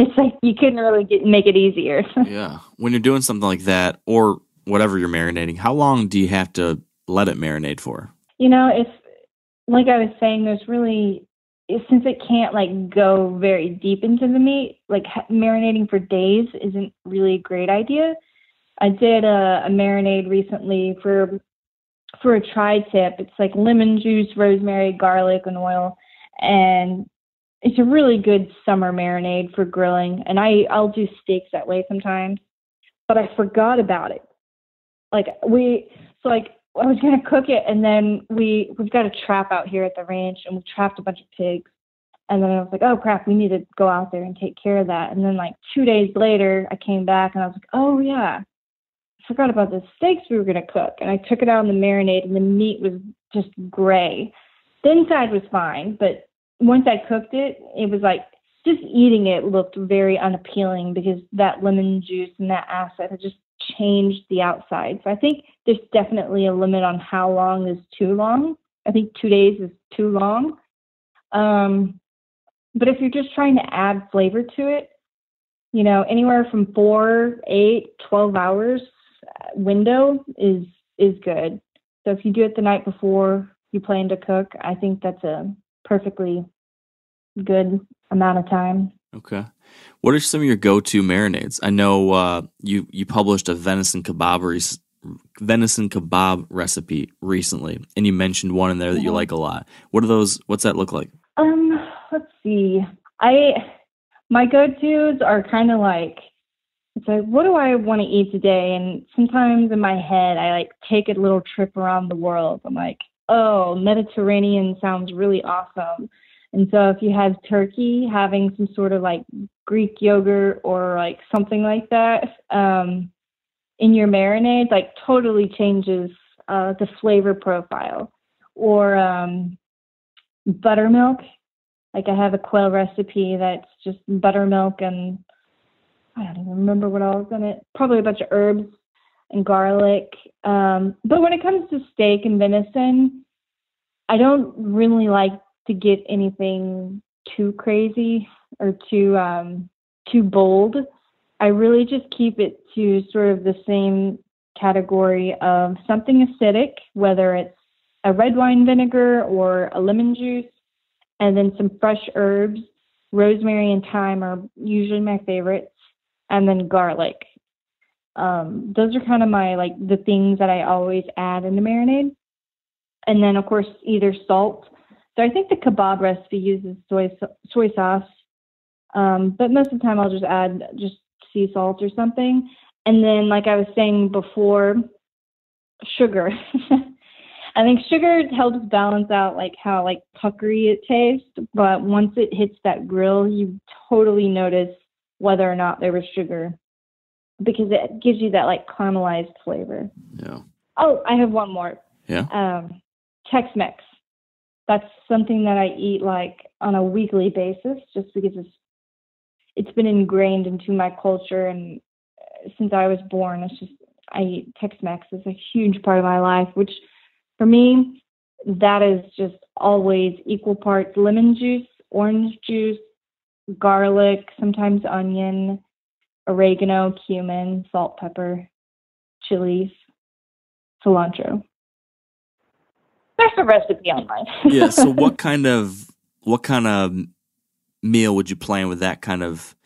It's like you couldn't really get, make it easier. Yeah. When you're doing something like that or whatever you're marinating, how long do you have to let it marinate for? You know, if, like I was saying, there's really, since it can't like go very deep into the meat, like marinating for days isn't really a great idea. I did a, a marinade recently for, for a tri-tip. It's like lemon juice, rosemary, garlic, and oil. And it's a really good summer marinade for grilling, and I, I'll do steaks that way sometimes, but I forgot about it. Like we, so like I was going to cook it, and then we, we've got a trap out here at the ranch, and we trapped a bunch of pigs, and then I was like, oh crap, we need to go out there and take care of that. And then like two days later, I came back, and I was like, oh yeah, I forgot about the steaks we were going to cook, and I took it out in the marinade, and the meat was just gray. The inside was fine, but once I cooked it, it was like just eating it looked very unappealing because that lemon juice and that acid had just changed the outside. So I think there's definitely a limit on how long is too long. I think two days is too long. Um, but if you're just trying to add flavor to it, you know, anywhere from four, eight, twelve hours window is is good. So if you do it the night before you plan to cook, I think that's a perfectly good amount of time. Okay. What are some of your go-to marinades? I know uh, you you published a venison kebab re- venison kebab recipe recently, and you mentioned one in there that you like a lot. What are those? What's that look like? Um, let's see. I my go-tos are kind of like it's like what do I want to eat today? And sometimes in my head, I like take a little trip around the world. I'm like, oh, Mediterranean sounds really awesome. And so if you have turkey, having some sort of like Greek yogurt or like something like that um, in your marinade, like totally changes uh, the flavor profile. Or um, buttermilk. Like I have a quail recipe that's just buttermilk and I don't even remember what else in it. Probably a bunch of herbs and garlic. Um, but when it comes to steak and venison, I don't really like to get anything too crazy or too, um, too bold. I really just keep it to sort of the same category of something acidic, whether it's a red wine vinegar or a lemon juice, and then some fresh herbs. Rosemary and thyme are usually my favorites, and then garlic. Um, those are kind of my, like the things that I always add in the marinade. And then of course, either salt. So I think the kebab recipe uses soy, soy sauce. Um, but most of the time I'll just add just sea salt or something. And then, like I was saying before, sugar. I think sugar helps balance out like how like puckery it tastes. But once it hits that grill, you totally notice whether or not there was sugar, because it gives you that like caramelized flavor. Yeah. Oh, I have one more. Yeah. Um, Tex-Mex. That's something that I eat like on a weekly basis, just because it's it's been ingrained into my culture, and since I was born, it's just I eat Tex-Mex. It's a huge part of my life, which for me that is just always equal parts lemon juice, orange juice, garlic, sometimes onion, oregano, cumin, salt, pepper, chilies, cilantro. There's a recipe online. Yeah. So what kind of what kind of meal would you plan with that kind of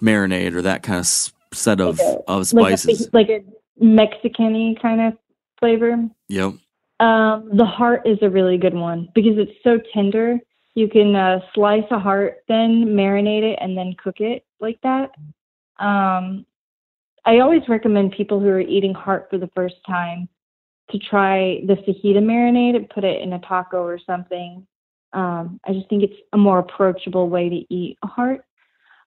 marinade or that kind of set of, like a, of spices? Like a, like a Mexican-y kind of flavor. Yep. Um, the heart is a really good one because it's so tender. You can uh, slice a heart, then marinate it, and then cook it like that. Um, I always recommend people who are eating heart for the first time to try the fajita marinade and put it in a taco or something. Um, I just think it's a more approachable way to eat a heart.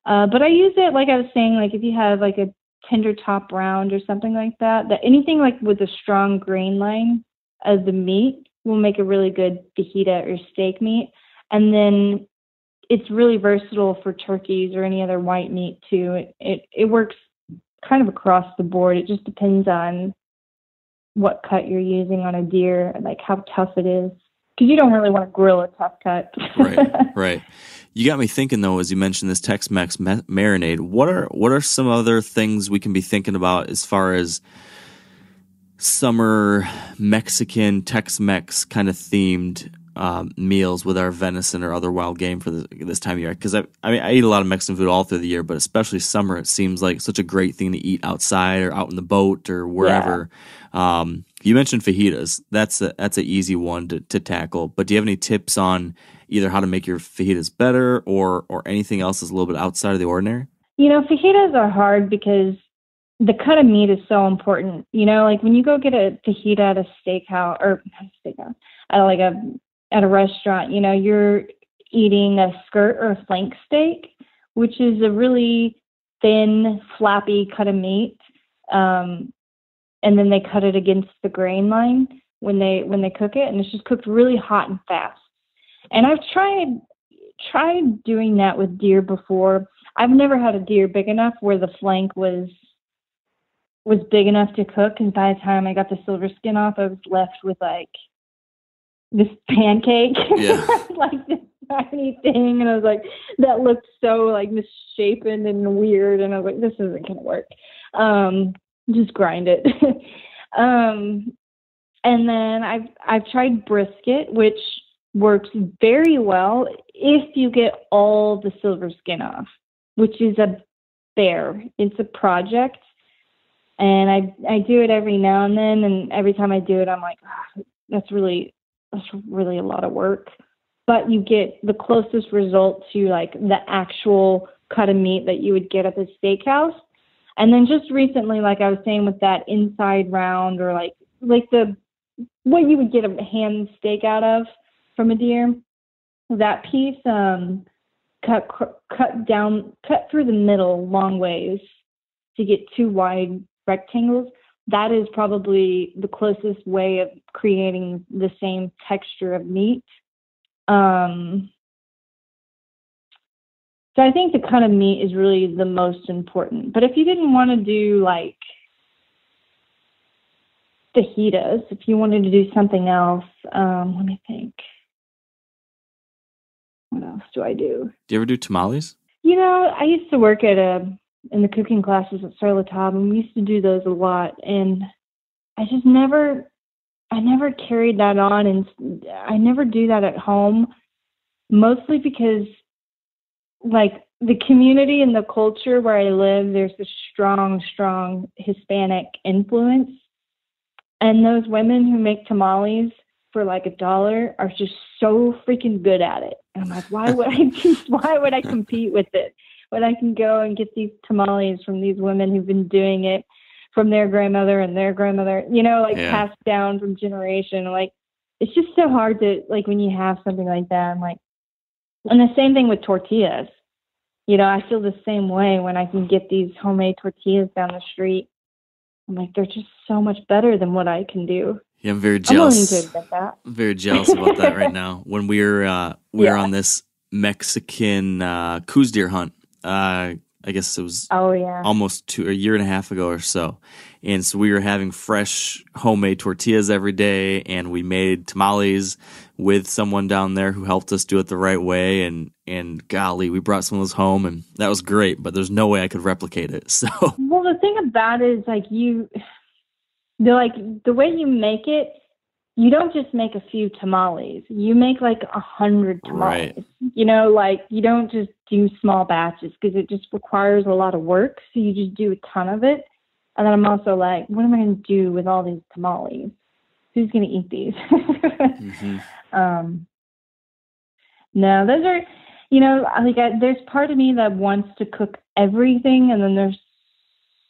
Uh, but I use it, like I was saying, like if you have like a tender top round or something like that, that anything like with a strong grain line of the meat will make a really good fajita or steak meat. And then it's really versatile for turkeys or any other white meat too. It, it, it works kind of across the board. It just depends on what cut you're using on a deer, like how tough it is. Because you don't really want to grill a tough cut. Right, right. You got me thinking, though, as you mentioned this Tex-Mex ma- marinade, what are what are some other things we can be thinking about as far as summer Mexican, Tex-Mex kind of themed um, meals with our venison or other wild game for the, this time of year? Because I, I mean, I eat a lot of Mexican food all through the year, but especially summer, it seems like such a great thing to eat outside or out in the boat or wherever. Yeah. Um, you mentioned fajitas. That's a, that's an easy one to, to tackle. But do you have any tips on either how to make your fajitas better or or anything else that's a little bit outside of the ordinary? You know, fajitas are hard because the cut of meat is so important. You know, like when you go get a fajita at a steakhouse or steakhouse, at like a at a restaurant, you know, you're eating a skirt or a flank steak, which is a really thin, flappy cut of meat. Um, and then they cut it against the grain line when they when they cook it, and it's just cooked really hot and fast. And I've tried tried doing that with deer before. I've never had a deer big enough where the flank was was big enough to cook, and by the time I got the silver skin off, I was left with like this pancake, yeah. Like this tiny thing, and I was like, that looked so like misshapen and weird, and I was like, this isn't gonna work. Um, just grind it. um, and then I've I've tried brisket, which works very well if you get all the silver skin off, which is a bear. It's a project, and I I do it every now and then. And every time I do it, I'm like, oh, that's really that's really a lot of work. But you get the closest result to like the actual cut of meat that you would get at the steakhouse. And then just recently, like I was saying, with that inside round or like like the what you would get a hand steak out of from a deer, that piece um, cut cut down, cut through the middle long ways to get two wide rectangles. That is probably the closest way of creating the same texture of meat. Um, so I think the cut of meat is really the most important. But if you didn't want to do like fajitas, if you wanted to do something else, um, let me think. What else do I do? Do you ever do tamales? You know, I used to work at a in the cooking classes at Sur La Table, and we used to do those a lot. And I just never, I never carried that on, and I never do that at home, mostly because, like, the community and the culture where I live, there's a strong, strong Hispanic influence, and those women who make tamales for like a dollar are just so freaking good at it. And I'm like, why would I why would I compete with it when I can go and get these tamales from these women who've been doing it from their grandmother and their grandmother, you know, like yeah. Passed down from generation. Like, it's just so hard to, like, when you have something like that, I'm like, and the same thing with tortillas. You know, I feel the same way when I can get these homemade tortillas down the street. I'm like, they're just so much better than what I can do. Yeah, I'm very jealous. I'm, willing to that. I'm very jealous about that right now. When we were uh, we were yeah. on this Mexican uh, coos deer hunt, uh, I guess it was oh, yeah. almost two, a year and a half ago or so. And so we were having fresh homemade tortillas every day, and we made tamales with someone down there who helped us do it the right way. And, and golly, we brought some of those home, and that was great, but there's no way I could replicate it. So, well, the thing about it is, like, you, the, like, the way you make it, you don't just make a few tamales. You make like a hundred tamales. Right. You know, like, you don't just do small batches because it just requires a lot of work. So you just do a ton of it. And then I'm also like, what am I going to do with all these tamales? Who's going to eat these? mm-hmm. um, no, those are, you know, like I, there's part of me that wants to cook everything. And then there's,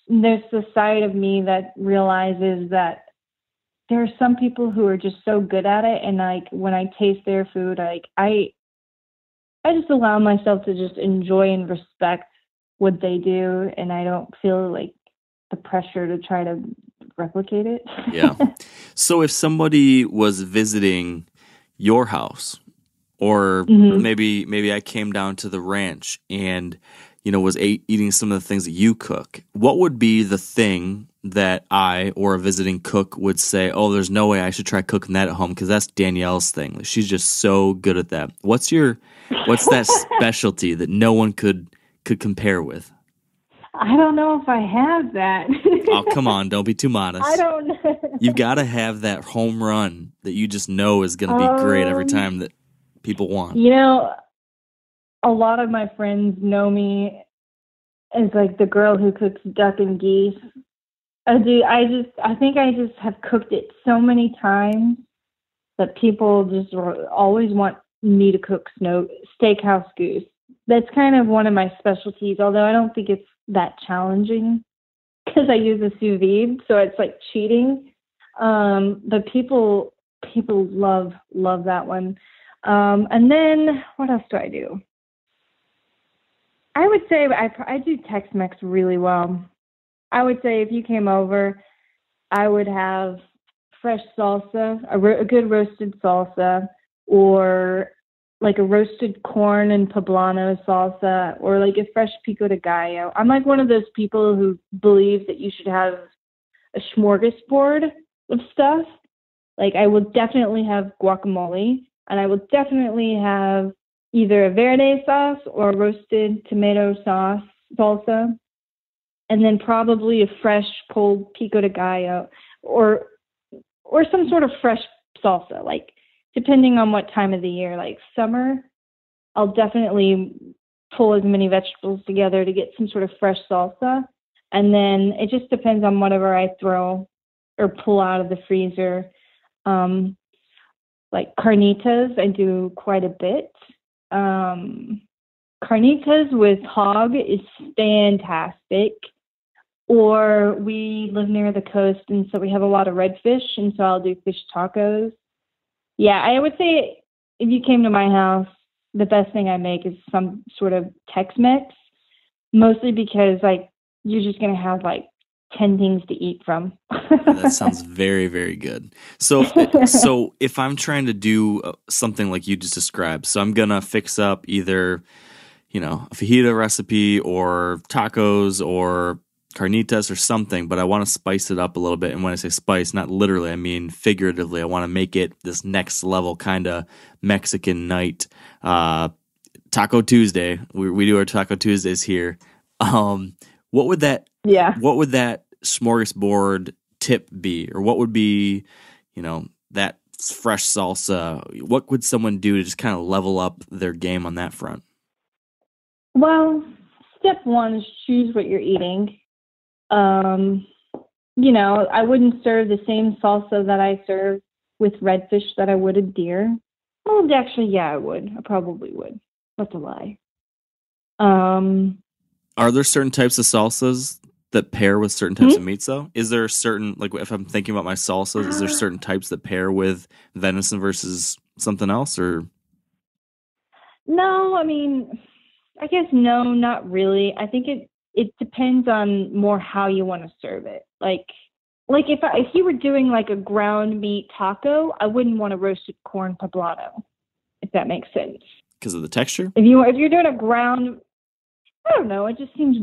there's the side of me that realizes that there are some people who are just so good at it, and like when I taste their food, like I, I just allow myself to just enjoy and respect what they do, and I don't feel like the pressure to try to replicate it. Yeah. So if somebody was visiting your house, or mm-hmm. maybe maybe I came down to the ranch and, you know, was a- eating some of the things that you cook, what would be the thing that I or a visiting cook would say, oh, there's no way I should try cooking that at home because that's Danielle's thing. She's just so good at that. What's your, what's that specialty that no one could could compare with? I don't know if I have that. Oh, come on. Don't be too modest. I don't know. You've got to have that home run that you just know is going to be um, great every time that people want. You know, a lot of my friends know me as like the girl who cooks duck and geese. I do. I just, I think I just have cooked it so many times that people just always want me to cook snow steakhouse goose. That's kind of one of my specialties, although I don't think it's that challenging because I use a sous vide, so it's like cheating. Um, but people, people love, love that one. Um, and then what else do I do? I would say I, I do Tex-Mex really well. I would say if you came over, I would have fresh salsa, a, ro- a good roasted salsa, or like a roasted corn and poblano salsa, or like a fresh pico de gallo. I'm like one of those people who believe that you should have a smorgasbord of stuff. Like, I will definitely have guacamole, and I will definitely have either a verde sauce or roasted tomato sauce salsa. And then probably a fresh cold pico de gallo, or or some sort of fresh salsa, like depending on what time of the year. Like summer, I'll definitely pull as many vegetables together to get some sort of fresh salsa. And then it just depends on whatever I throw or pull out of the freezer. Um, like carnitas, I do quite a bit. Um, carnitas with hog is fantastic. Or we live near the coast, and so we have a lot of redfish, and so I'll do fish tacos. Yeah, I would say if you came to my house, the best thing I make is some sort of Tex-Mex, mostly because, like, you're just going to have, like, ten things to eat from. Yeah, that sounds very, very good. So, so if I'm trying to do something like you just described, so I'm going to fix up either, you know, a fajita recipe or tacos or carnitas or something, but I want to spice it up a little bit. And when I say spice, not literally, I mean figuratively. I want to make it this next level kind of Mexican night. Uh, Taco Tuesday, we, we do our Taco Tuesdays here. Um, what would that, yeah, what would that smorgasbord tip be? Or what would be, you know, that fresh salsa? What would someone do to just kind of level up their game on that front? Well, step one is choose what you're eating. Um, you know, I wouldn't serve the same salsa that I serve with redfish that I would a deer. Well, actually, yeah, I would. I probably would. That's a lie. Um, Are there certain types of salsas that pair with certain types mm-hmm. of meats, though? Is there a certain, like, if I'm thinking about my salsas, is there certain types that pair with venison versus something else, or? No, I mean, I guess no, not really. I think it, it depends on more how you want to serve it. Like, like if I, if you were doing like a ground meat taco, I wouldn't want a roasted corn poblano, if that makes sense. Because of the texture? If you if you're doing a ground, I don't know. It just seems,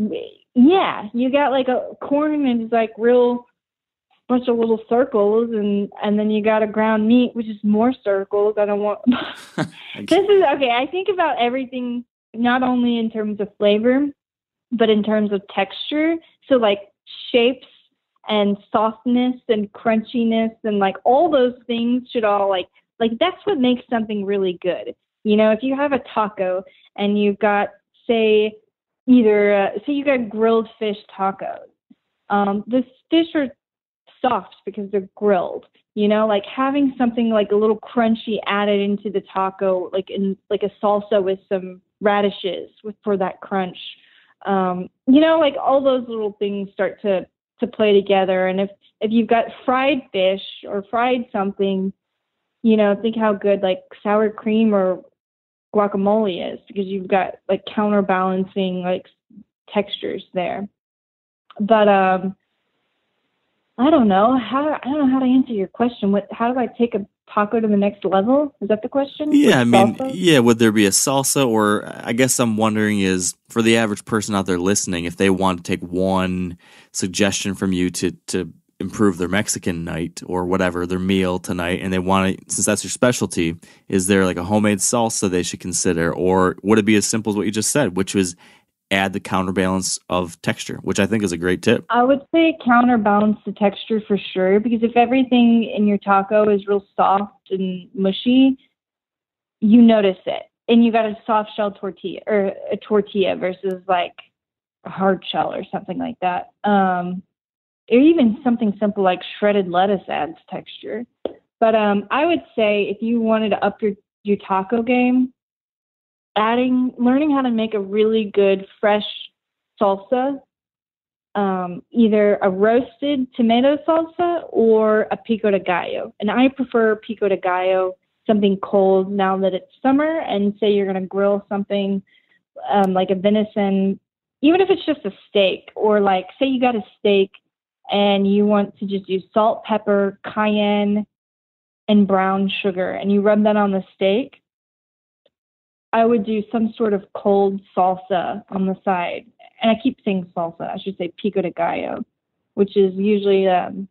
yeah, you got like a corn and it's like real bunch of little circles, and, and then you got a ground meat, which is more circles. I don't want, this is, okay, I think about everything, not only in terms of flavor, but in terms of texture. So like shapes and softness and crunchiness and like all those things should all like, like that's what makes something really good. You know, if you have a taco and you've got, say, either, uh, say you got grilled fish tacos, um, the fish are soft because they're grilled, you know, like having something like a little crunchy added into the taco, like in like a salsa with some radishes with, for that crunch. Um, you know, like all those little things start to, to play together. And if, if you've got fried fish or fried something, you know, think how good like sour cream or guacamole is, because you've got like counterbalancing like textures there. But um I don't know how I don't know how to answer your question. What how do I take a taco to the next level? Is that the question? Yeah, with I mean salsa? Yeah, would there be a salsa? Or I guess I'm wondering is for the average person out there listening, if they want to take one suggestion from you to to improve their Mexican night or whatever, their meal tonight, and they want to, since that's your specialty, is there like a homemade salsa they should consider? Or would it be as simple as what you just said, which was add the counterbalance of texture, which I think is a great tip? I would say counterbalance the texture for sure, because if everything in your taco is real soft and mushy, you notice it. And you got a soft shell tortilla or a tortilla versus like a hard shell or something like that. Um, or even something simple like shredded lettuce adds texture. But um, I would say if you wanted to up your, your taco game, adding, learning how to make a really good fresh salsa, um, either a roasted tomato salsa or a pico de gallo. And I prefer pico de gallo, something cold now that it's summer, and say you're going to grill something um, like a venison, even if it's just a steak, or like say you got a steak and you want to just use salt, pepper, cayenne, and brown sugar, and you rub that on the steak, I would do some sort of cold salsa on the side. And I keep saying salsa, I should say pico de gallo, which is usually um,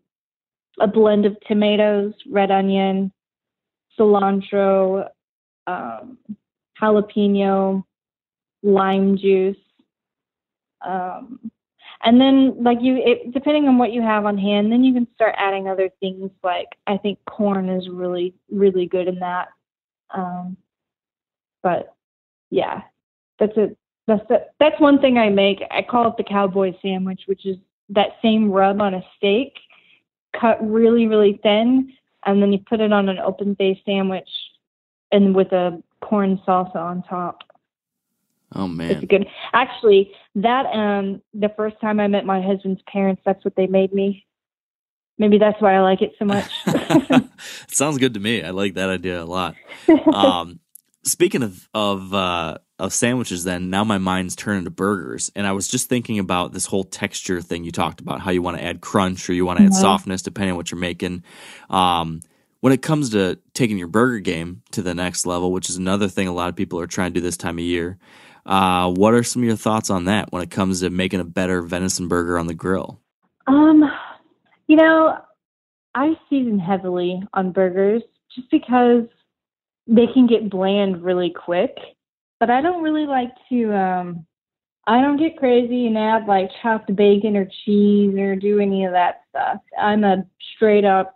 a blend of tomatoes, red onion, cilantro, um, jalapeno, lime juice, um, and then, like you, it, depending on what you have on hand, then you can start adding other things. Like I think corn is really, really good in that. Um, but yeah, that's a that's a, that's one thing I make. I call it the cowboy sandwich, which is that same rub on a steak, cut really, really thin, and then you put it on an open face sandwich, and with a corn salsa on top. Oh man, it's good. Actually, that um, the first time I met my husband's parents, that's what they made me. Maybe that's why I like it so much. It sounds good to me. I like that idea a lot. Um, speaking of of uh, of sandwiches, then now my mind's turning to burgers, and I was just thinking about this whole texture thing you talked about, how you want to add crunch or you want to mm-hmm. add softness depending on what you're making. Um, When it comes to taking your burger game to the next level, which is another thing a lot of people are trying to do this time of year, uh, what are some of your thoughts on that when it comes to making a better venison burger on the grill? Um, you know, I season heavily on burgers just because they can get bland really quick. But I don't really like to um, – I don't get crazy and add like chopped bacon or cheese or do any of that stuff. I'm a straight-up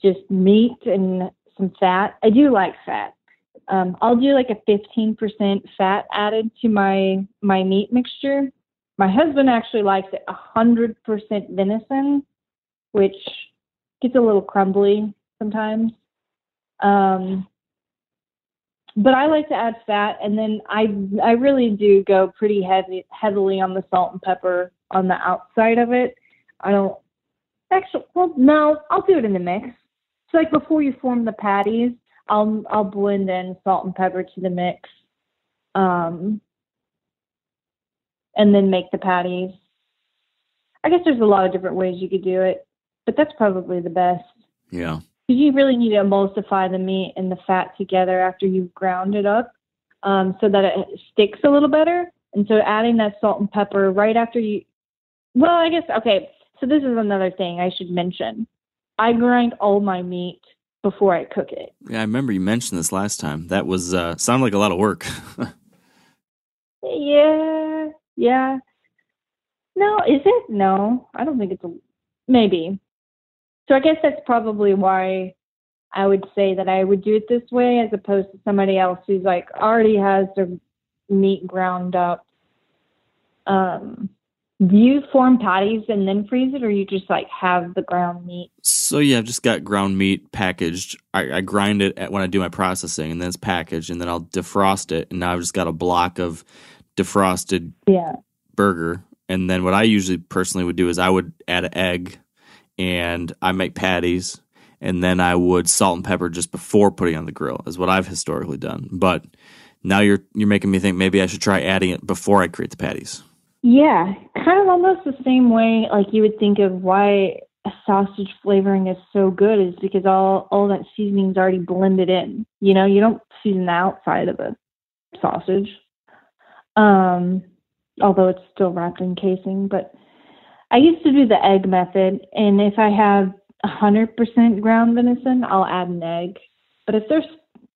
just meat and some fat. I do like fat. Um, I'll do like a fifteen percent fat added to my, my meat mixture. My husband actually likes it one hundred percent venison, which gets a little crumbly sometimes. Um, but I like to add fat, and then I I really do go pretty heavy heavily on the salt and pepper on the outside of it. I don't actually, well, no, I'll do it in the mix. So like before you form the patties, I'll I'll blend in salt and pepper to the mix, um, and then make the patties. I guess there's a lot of different ways you could do it, but that's probably the best. Yeah, because you really need to emulsify the meat and the fat together after you've ground it up, um, so that it sticks a little better. And so adding that salt and pepper right after you, well, I guess, okay. So this is another thing I should mention. I grind all my meat before I cook it. Yeah, I remember you mentioned this last time. That was, uh, sounded like a lot of work. yeah, yeah. No, is it? No, I don't think it's, a, maybe. So I guess that's probably why I would say that I would do it this way as opposed to somebody else who's like already has their meat ground up. Um, do you form patties and then freeze it, or you just like have the ground meat? So yeah, I've just got ground meat packaged. I, I grind it at, when I do my processing, and then it's packaged, and then I'll defrost it, and now I've just got a block of defrosted yeah. burger. And then what I usually personally would do is I would add an egg, and I make patties, and then I would salt and pepper just before putting on the grill is what I've historically done. But now you're you're making me think maybe I should try adding it before I create the patties. Yeah, kind of almost the same way like you would think of why sausage flavoring is so good is because all, all that seasoning is already blended in. You know, you don't season the outside of a sausage, um, although it's still wrapped in casing. But I used to do the egg method, and if I have one hundred percent ground venison, I'll add an egg. But if there's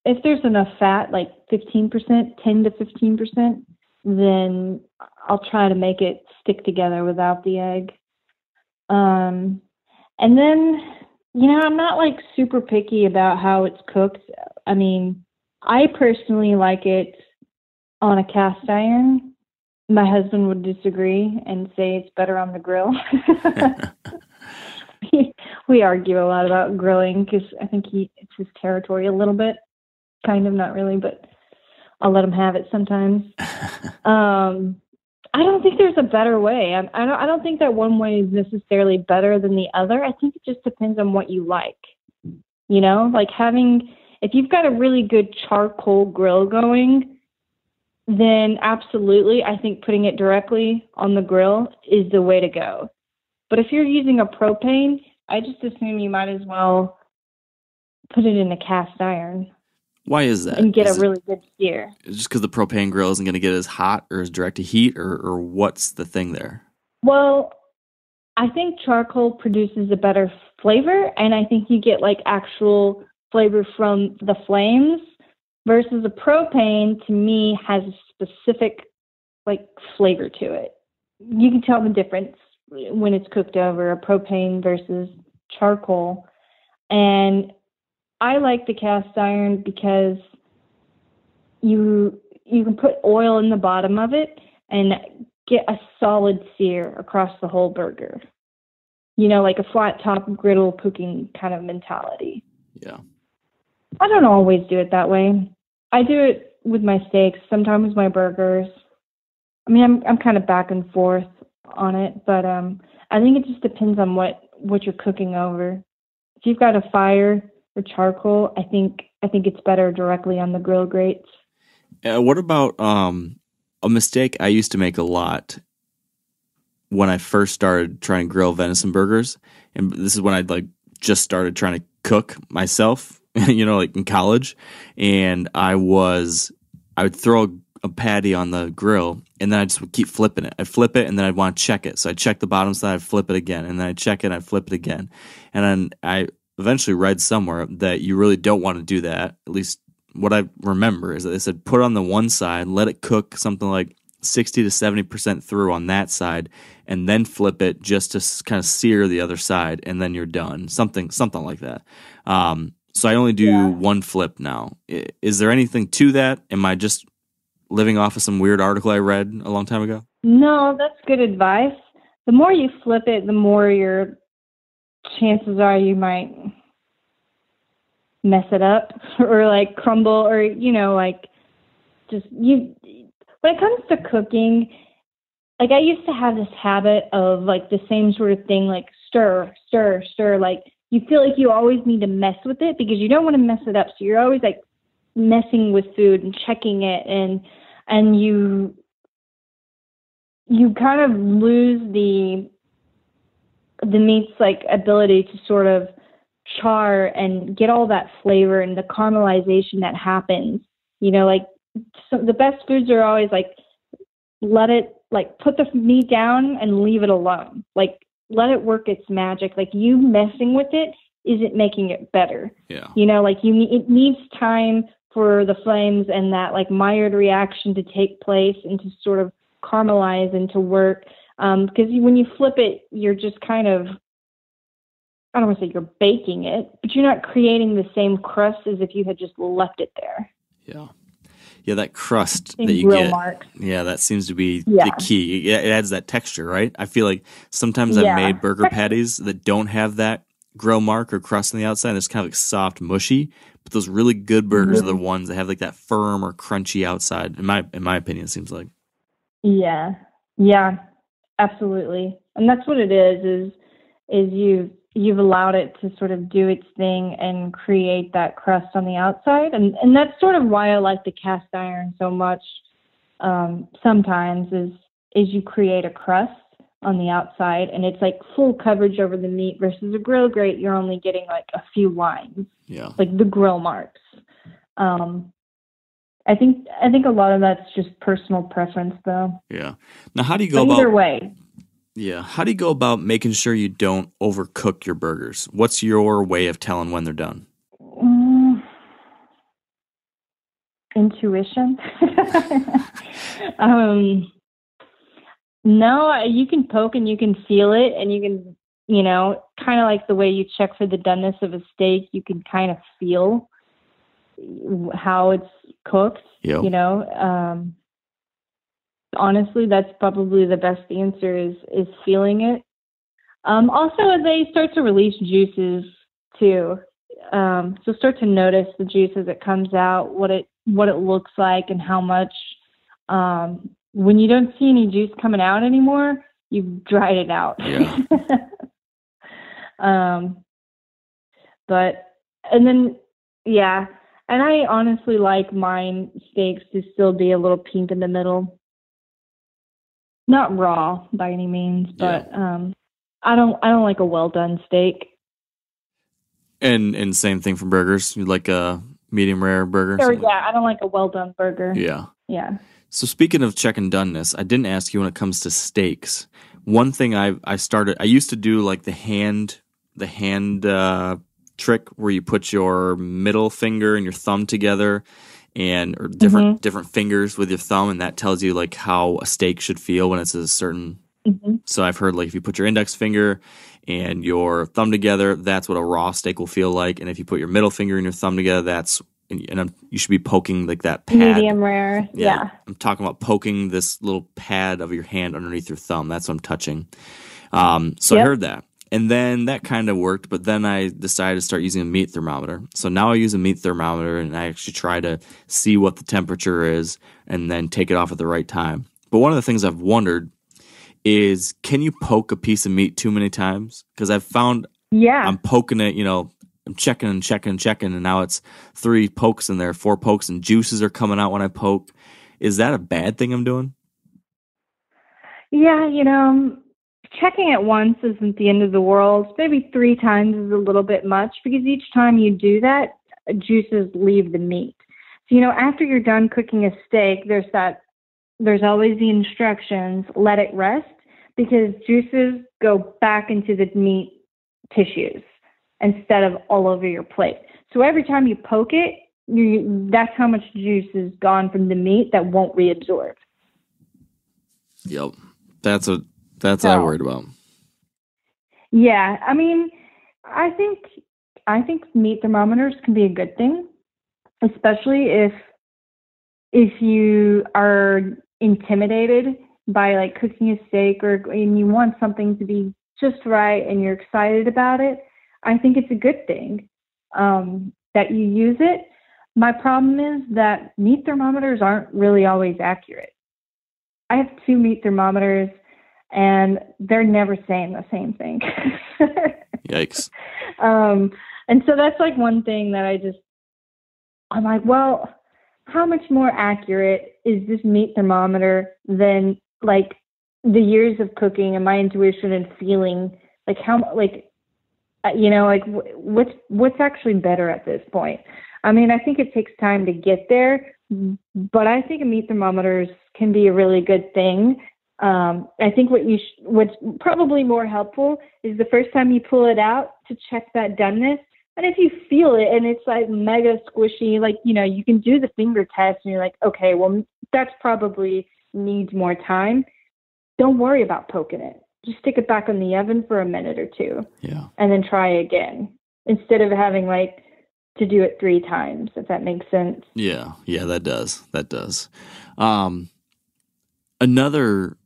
if there's enough fat, like fifteen percent, ten to fifteen percent, then I'll try to make it stick together without the egg. Um, and then, you know, I'm not like super picky about how it's cooked. I mean, I personally like it on a cast iron. My husband would disagree and say it's better on the grill. we, we argue a lot about grilling because I think he, it's his territory a little bit, kind of, not really, but I'll let him have it sometimes. um, I don't think there's a better way. I, I, don't, I don't think that one way is necessarily better than the other. I think it just depends on what you like. You know, like having, if you've got a really good charcoal grill going, then absolutely, I think putting it directly on the grill is the way to go. But if you're using a propane, I just assume you might as well put it in a cast iron. Why is that? And get is a really it, good sear. Just because the propane grill isn't going to get as hot or as direct to heat, or, or what's the thing there? Well, I think charcoal produces a better flavor, and I think you get like actual flavor from the flames versus a propane, to me, has a specific like flavor to it. You can tell the difference when it's cooked over a propane versus charcoal. And I like the cast iron because you you can put oil in the bottom of it and get a solid sear across the whole burger. You know, like a flat top griddle cooking kind of mentality. Yeah. I don't always do it that way. I do it with my steaks, sometimes my burgers. I mean, I'm I'm kind of back and forth on it, but um, I think it just depends on what, what you're cooking over. If you've got a fire or charcoal, I think I think it's better directly on the grill grates. Uh, what about um, a mistake I used to make a lot when I first started trying to grill venison burgers, and this is when I like just started trying to cook myself, you know, like in college, and I was I would throw a, a patty on the grill, and then I just would keep flipping it. I'd flip it, and then I'd want to check it, so I'd check the bottom side, I'd flip it again, and then I'd check it, I'd flip it again, and then I eventually read somewhere that you really don't want to do that. At least what I remember is that they said put it on the one side, let it cook something like sixty to seventy percent through on that side, and then flip it just to kind of sear the other side, and then you're done. Something something like that. Um, so I only do yeah. one flip now. Is there anything to that? Am I just living off of some weird article I read a long time ago? No, that's good advice. The more you flip it, the more you're chances are you might mess it up or like crumble, or, you know, like just you, when it comes to cooking, like I used to have this habit of like the same sort of thing, like stir, stir, stir. Like you feel like you always need to mess with it because you don't want to mess it up. So you're always like messing with food and checking it. And, and you, you kind of lose the, the meat's like ability to sort of char and get all that flavor and the caramelization that happens, you know, like so the best foods are always like let it, like, put the meat down and leave it alone. Like, let it work its magic. Like, you messing with it isn't making it better. Yeah. You know, like, you it needs time for the flames and that, like, Maillard reaction to take place and to sort of caramelize and to work. Um, because when you flip it, you're just kind of, I don't want to say you're baking it, but you're not creating the same crust as if you had just left it there. Yeah. Yeah, that crust that you get. Marks. Yeah, that seems to be yeah. the key. It adds that texture, right? I feel like sometimes yeah. I've made burger patties that don't have that grill mark or crust on the outside. It's kind of like soft, mushy. But those really good burgers mm-hmm. are the ones that have like that firm or crunchy outside. In my in my opinion, it seems like. Yeah, yeah, absolutely, and that's what it is. Is is you you've allowed it to sort of do its thing and create that crust on the outside. And, and that's sort of why I like the cast iron so much. Um, sometimes is, is you create a crust on the outside and it's like full coverage over the meat versus a grill grate. You're only getting like a few lines, yeah, like the grill marks. Um, I think, I think a lot of that's just personal preference though. Yeah. Now how do you go about either way? Yeah. How do you go about making sure you don't overcook your burgers? What's your way of telling when they're done? Mm, intuition. um, no, you can poke and you can feel it and you can, you know, kind of like the way you check for the doneness of a steak, you can kind of feel how it's cooked, yep. you know, um, honestly, that's probably the best answer is, is feeling it. Um, also, as they start to release juices too, um, so start to notice the juice as it comes out, what it, what it looks like and how much. Um, when you don't see any juice coming out anymore, you've dried it out. Yeah. um, but, and then, yeah. And I honestly like mine steaks to still be a little pink in the middle. Not raw by any means, but yeah. um, I don't I don't like a well done steak. And and same thing for burgers. You like a medium rare burger? Sure, yeah, I don't like a well done burger. Yeah, yeah. So speaking of checking doneness, I didn't ask you when it comes to steaks. One thing I I started I used to do like the hand the hand uh, trick where you put your middle finger and your thumb together. And or different mm-hmm. different fingers with your thumb, and that tells you like how a steak should feel when it's a certain. Mm-hmm. So I've heard like if you put your index finger and your thumb together, that's what a raw steak will feel like. And if you put your middle finger and your thumb together, that's and, and I'm, you should be poking like that pad. Medium rare, yeah, yeah. I'm talking about poking this little pad of your hand underneath your thumb. That's what I'm touching. Um, so yep. I heard that. And then that kind of worked, but then I decided to start using a meat thermometer. So now I use a meat thermometer, and I actually try to see what the temperature is and then take it off at the right time. But one of the things I've wondered is, can you poke a piece of meat too many times? Because I've found yeah. I'm poking it, you know, I'm checking and checking and checking, and now it's three pokes in there, four pokes, and juices are coming out when I poke. Is that a bad thing I'm doing? Yeah, you know... Checking it once isn't the end of the world. Maybe three times is a little bit much because each time you do that, juices leave the meat. So, you know, after you're done cooking a steak, there's that, there's always the instructions, let it rest because juices go back into the meat tissues instead of all over your plate. So every time you poke it, you, that's how much juice is gone from the meat that won't reabsorb. Yep. That's a... That's so, what I worried about. Yeah, I mean, I think I think meat thermometers can be a good thing, especially if if you are intimidated by like cooking a steak or and you want something to be just right and you're excited about it. I think it's a good thing um, that you use it. My problem is that meat thermometers aren't really always accurate. I have two meat thermometers. And they're never saying the same thing. Yikes. Um, and so that's like one thing that I just, I'm like, well, how much more accurate is this meat thermometer than like the years of cooking and my intuition and feeling like how, like, you know, like what's, what's actually better at this point? I mean, I think it takes time to get there, but I think meat thermometers can be a really good thing. Um, I think what you sh- what's probably more helpful is the first time you pull it out to check that doneness. And if you feel it and it's like mega squishy, like, you know, you can do the finger test and you're like, okay, well, that's probably needs more time. Don't worry about poking it. Just stick it back in the oven for a minute or two. Yeah. And then try again instead of having like to do it three times, if that makes sense. Yeah. Yeah, that does. That does. Um, another,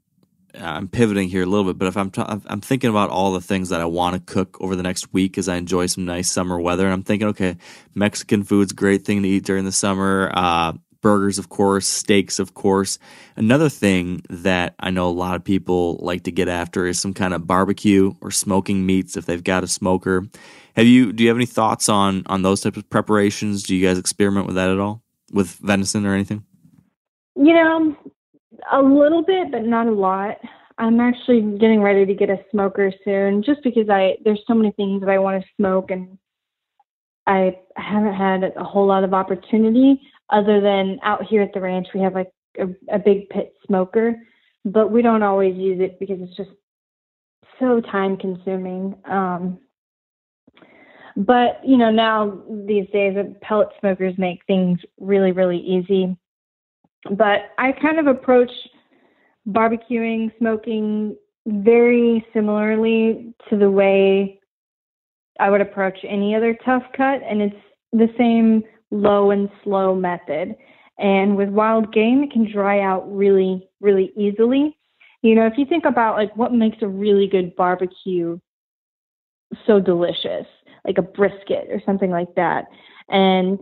I'm pivoting here a little bit, but if I'm t- I'm thinking about all the things that I want to cook over the next week as I enjoy some nice summer weather, and I'm thinking, okay, Mexican food's a great thing to eat during the summer. Uh, burgers, of course, steaks, of course. Another thing that I know a lot of people like to get after is some kind of barbecue or smoking meats if they've got a smoker. Have you? Do you have any thoughts on on those types of preparations? Do you guys experiment with that at all, with venison or anything? You know. A little bit, but not a lot. I'm actually getting ready to get a smoker soon, just because I there's so many things that I want to smoke, and I haven't had a whole lot of opportunity other than out here at the ranch. We have like a, a big pit smoker, but we don't always use it because it's just so time consuming. Um, but, you know, now these days pellet smokers make things really, really easy. But I kind of approach barbecuing, smoking very similarly to the way I would approach any other tough cut. And it's the same low and slow method. And with wild game, it can dry out really, really easily. You know, if you think about like what makes a really good barbecue so delicious, like a brisket or something like that. And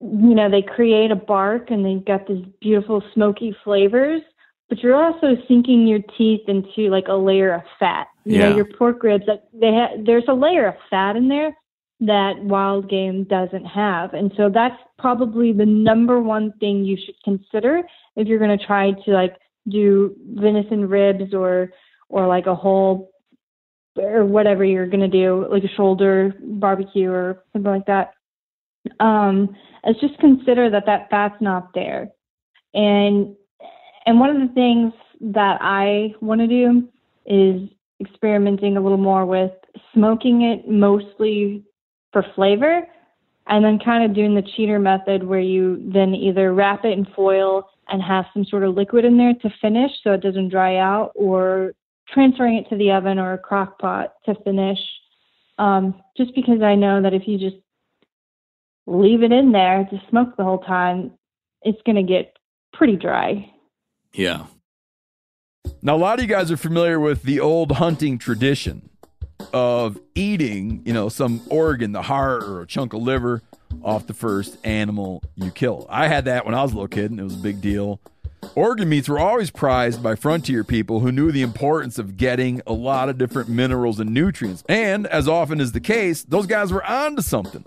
you know, they create a bark and they've got these beautiful smoky flavors, but you're also sinking your teeth into like a layer of fat. You yeah. know, your pork ribs, like they ha- there's a layer of fat in there that wild game doesn't have. And so that's probably the number one thing you should consider if you're going to try to like do venison ribs or, or like a whole or whatever you're going to do, like a shoulder barbecue or something like that. Um, it's just consider that that fat's not there. And, and one of the things that I want to do is experimenting a little more with smoking it mostly for flavor and then kind of doing the cheater method where you then either wrap it in foil and have some sort of liquid in there to finish so it doesn't dry out, or transferring it to the oven or a crock pot to finish. Um, just because I know that if you just leave it in there to smoke the whole time, it's going to get pretty dry. Yeah. Now, a lot of you guys are familiar with the old hunting tradition of eating, you know, some organ, the heart or a chunk of liver off the first animal you kill. I had that when I was a little kid and it was a big deal. Organ meats were always prized by frontier people who knew the importance of getting a lot of different minerals and nutrients. And as often is the case, those guys were onto something,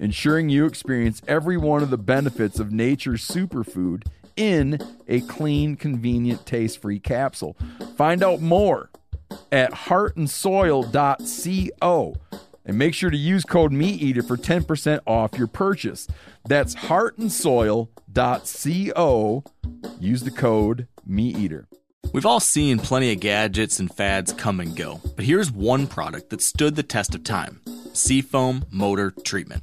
ensuring you experience every one of the benefits of nature's superfood in a clean, convenient, taste-free capsule. Find out more at heart and soil dot co and make sure to use code MeatEater for ten percent off your purchase. That's heart and soil dot co. Use the code MeatEater. We've all seen plenty of gadgets and fads come and go, but here's one product that stood the test of time: Seafoam Motor Treatment.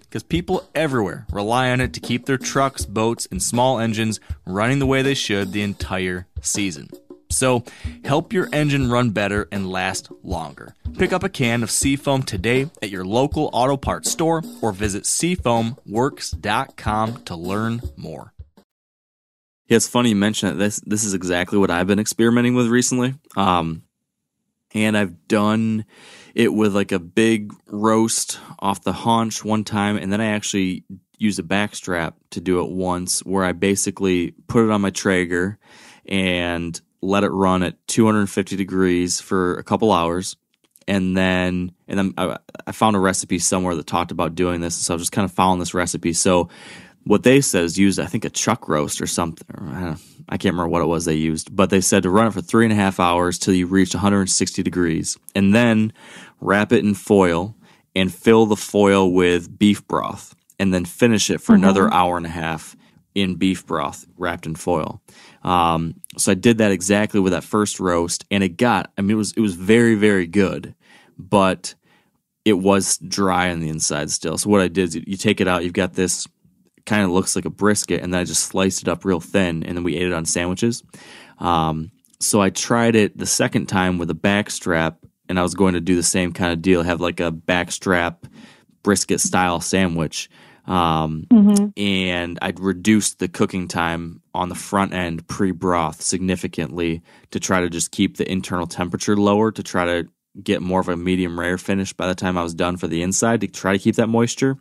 because people everywhere rely on it to keep their trucks, boats, and small engines running the way they should the entire season. So help your engine run better and last longer. Pick up a can of Seafoam today at your local auto parts store or visit seafoam works dot com to learn more. Yeah, it's funny you mention that. This this is exactly what I've been experimenting with recently. Um, and I've done it with like a big roast off the haunch one time, and then I actually used a backstrap to do it once where I basically put it on my Traeger and let it run at two hundred fifty degrees for a couple hours. And then and then I, I found a recipe somewhere that talked about doing this, so I was just kind of following this recipe. So what they said is use, I think, a chuck roast or something. I, don't know, I can't remember what it was they used, but they said to run it for three and a half hours till you reach one hundred sixty degrees, and then wrap it in foil and fill the foil with beef broth, and then finish it for mm-hmm. another hour and a half in beef broth wrapped in foil. Um, so I did that exactly with that first roast, and it got, I mean, it was, it was very, very good, but it was dry on the inside still. So what I did is you take it out, you've got this kind of looks like a brisket, and then I just sliced it up real thin, and then we ate it on sandwiches. Um, so I tried it the second time with a backstrap, and I was going to do the same kind of deal, have like a backstrap brisket style sandwich. Um, mm-hmm. and I'd reduced the cooking time on the front end pre-broth significantly to try to just keep the internal temperature lower, to try to get more of a medium rare finish by the time I was done for the inside, to try to keep that moisture.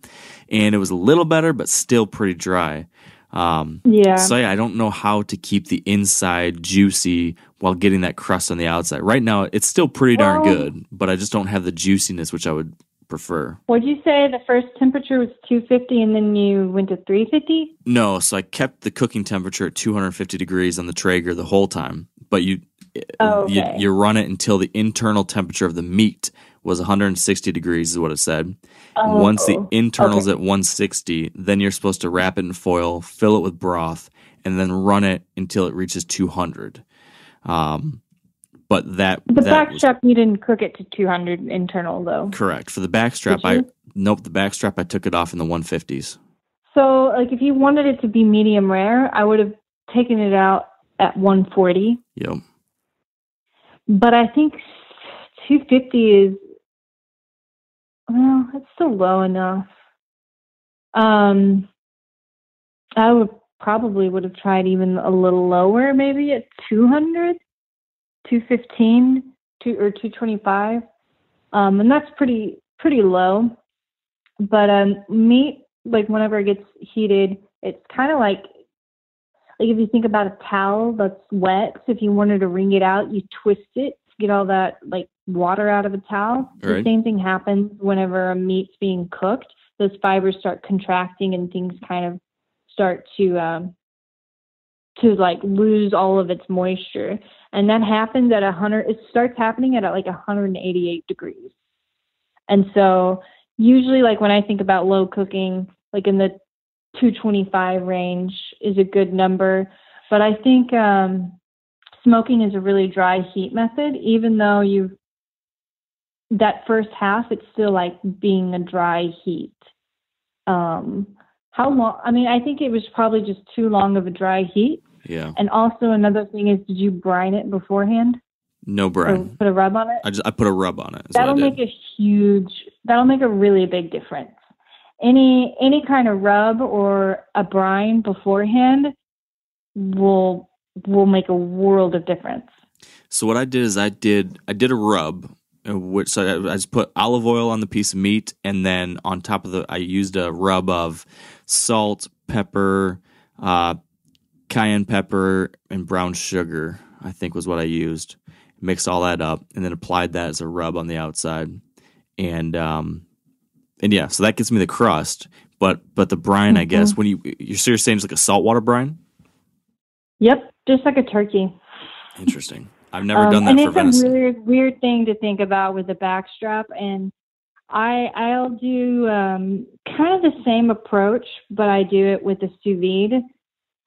And it was a little better, but still pretty dry. Um, yeah. So yeah, I don't know how to keep the inside juicy while getting that crust on the outside. Right now, it's still pretty darn well, good, but I just don't have the juiciness, which I would prefer. Would you say the first temperature was two fifty and then you went to three fifty? No, so I kept the cooking temperature at two hundred fifty degrees on the Traeger the whole time, but you, oh, okay. you you run it until the internal temperature of the meat was one hundred sixty degrees is what it said. Oh, once the internal's okay. at one sixty, then you're supposed to wrap it in foil, fill it with broth, and then run it until it reaches two hundred. Um But that the that backstrap, was, you didn't cook it to two hundred internal though. Correct. For the backstrap, I nope. The backstrap, I took it off in the one fifties. So, like, if you wanted it to be medium rare, I would have taken it out at one forty. Yep. But I think two fifty is well, it's still low enough. Um, I would probably would have tried even a little lower, maybe at two hundred. two fifteen two or two twenty-five, um, and that's pretty pretty low. But um, meat, like whenever it gets heated, it's kind of like like if you think about a towel that's wet. So if you wanted to wring it out, you twist it to get all that like water out of a towel. Right. The same thing happens whenever a meat's being cooked. Those fibers start contracting and things kind of start to um, to like lose all of its moisture. And that happens at one hundred, it starts happening at like one hundred eighty-eight degrees. And so usually like when I think about low cooking, like in the two twenty-five range is a good number. But I think um, smoking is a really dry heat method, even though you that first half, it's still like being a dry heat. Um, how long, I mean, I think it was probably just too long of a dry heat. Yeah. And also another thing is, did you brine it beforehand? No brine. Or put a rub on it? I just I put a rub on it. That'll make a huge that'll make a really big difference. Any any kind of rub or a brine beforehand will will make a world of difference. So what I did is I did I did a rub, which so I, I just put olive oil on the piece of meat, and then on top of the I used a rub of salt, pepper, uh cayenne pepper and brown sugar, I think was what I used. Mixed all that up and then applied that as a rub on the outside. And um, and yeah, so that gets me the crust. But but the brine, mm-hmm. I guess, when you you're, so you're saying it's like a saltwater brine? Yep, just like a turkey. Interesting. I've never um, done that for venison. And it's a weird, weird thing to think about with the backstrap. And I I'll do um, kind of the same approach, but I do it with a sous vide.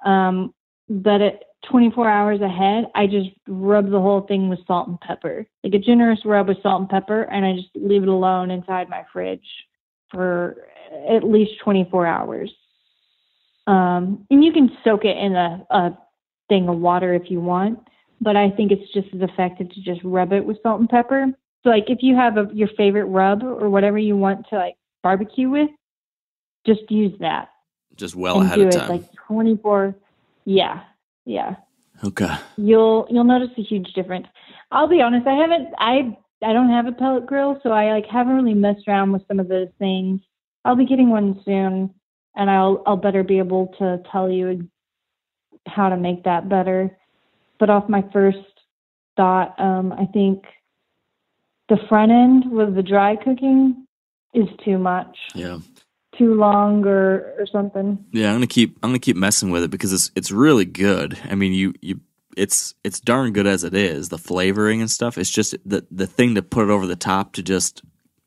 Um, but at twenty-four hours ahead, I just rub the whole thing with salt and pepper, like a generous rub with salt and pepper. And I just leave it alone inside my fridge for at least twenty-four hours. Um, and you can soak it in a, a thing of water if you want, but I think it's just as effective to just rub it with salt and pepper. So like if you have a, your favorite rub or whatever you want to like barbecue with, just use that. Just well ahead of time. Like twenty-four. Yeah. Yeah. Okay. You'll, you'll notice a huge difference. I'll be honest. I haven't, I, I don't have a pellet grill, so I like haven't really messed around with some of those things. I'll be getting one soon, and I'll, I'll better be able to tell you how to make that better. But off my first thought, um, I think the front end with the dry cooking is too much. Yeah. Too long or, or something. Yeah, I'm gonna keep I'm gonna keep messing with it because it's it's really good. I mean, you you it's it's darn good as it is. The flavoring and stuff. It's just the the thing to put it over the top to just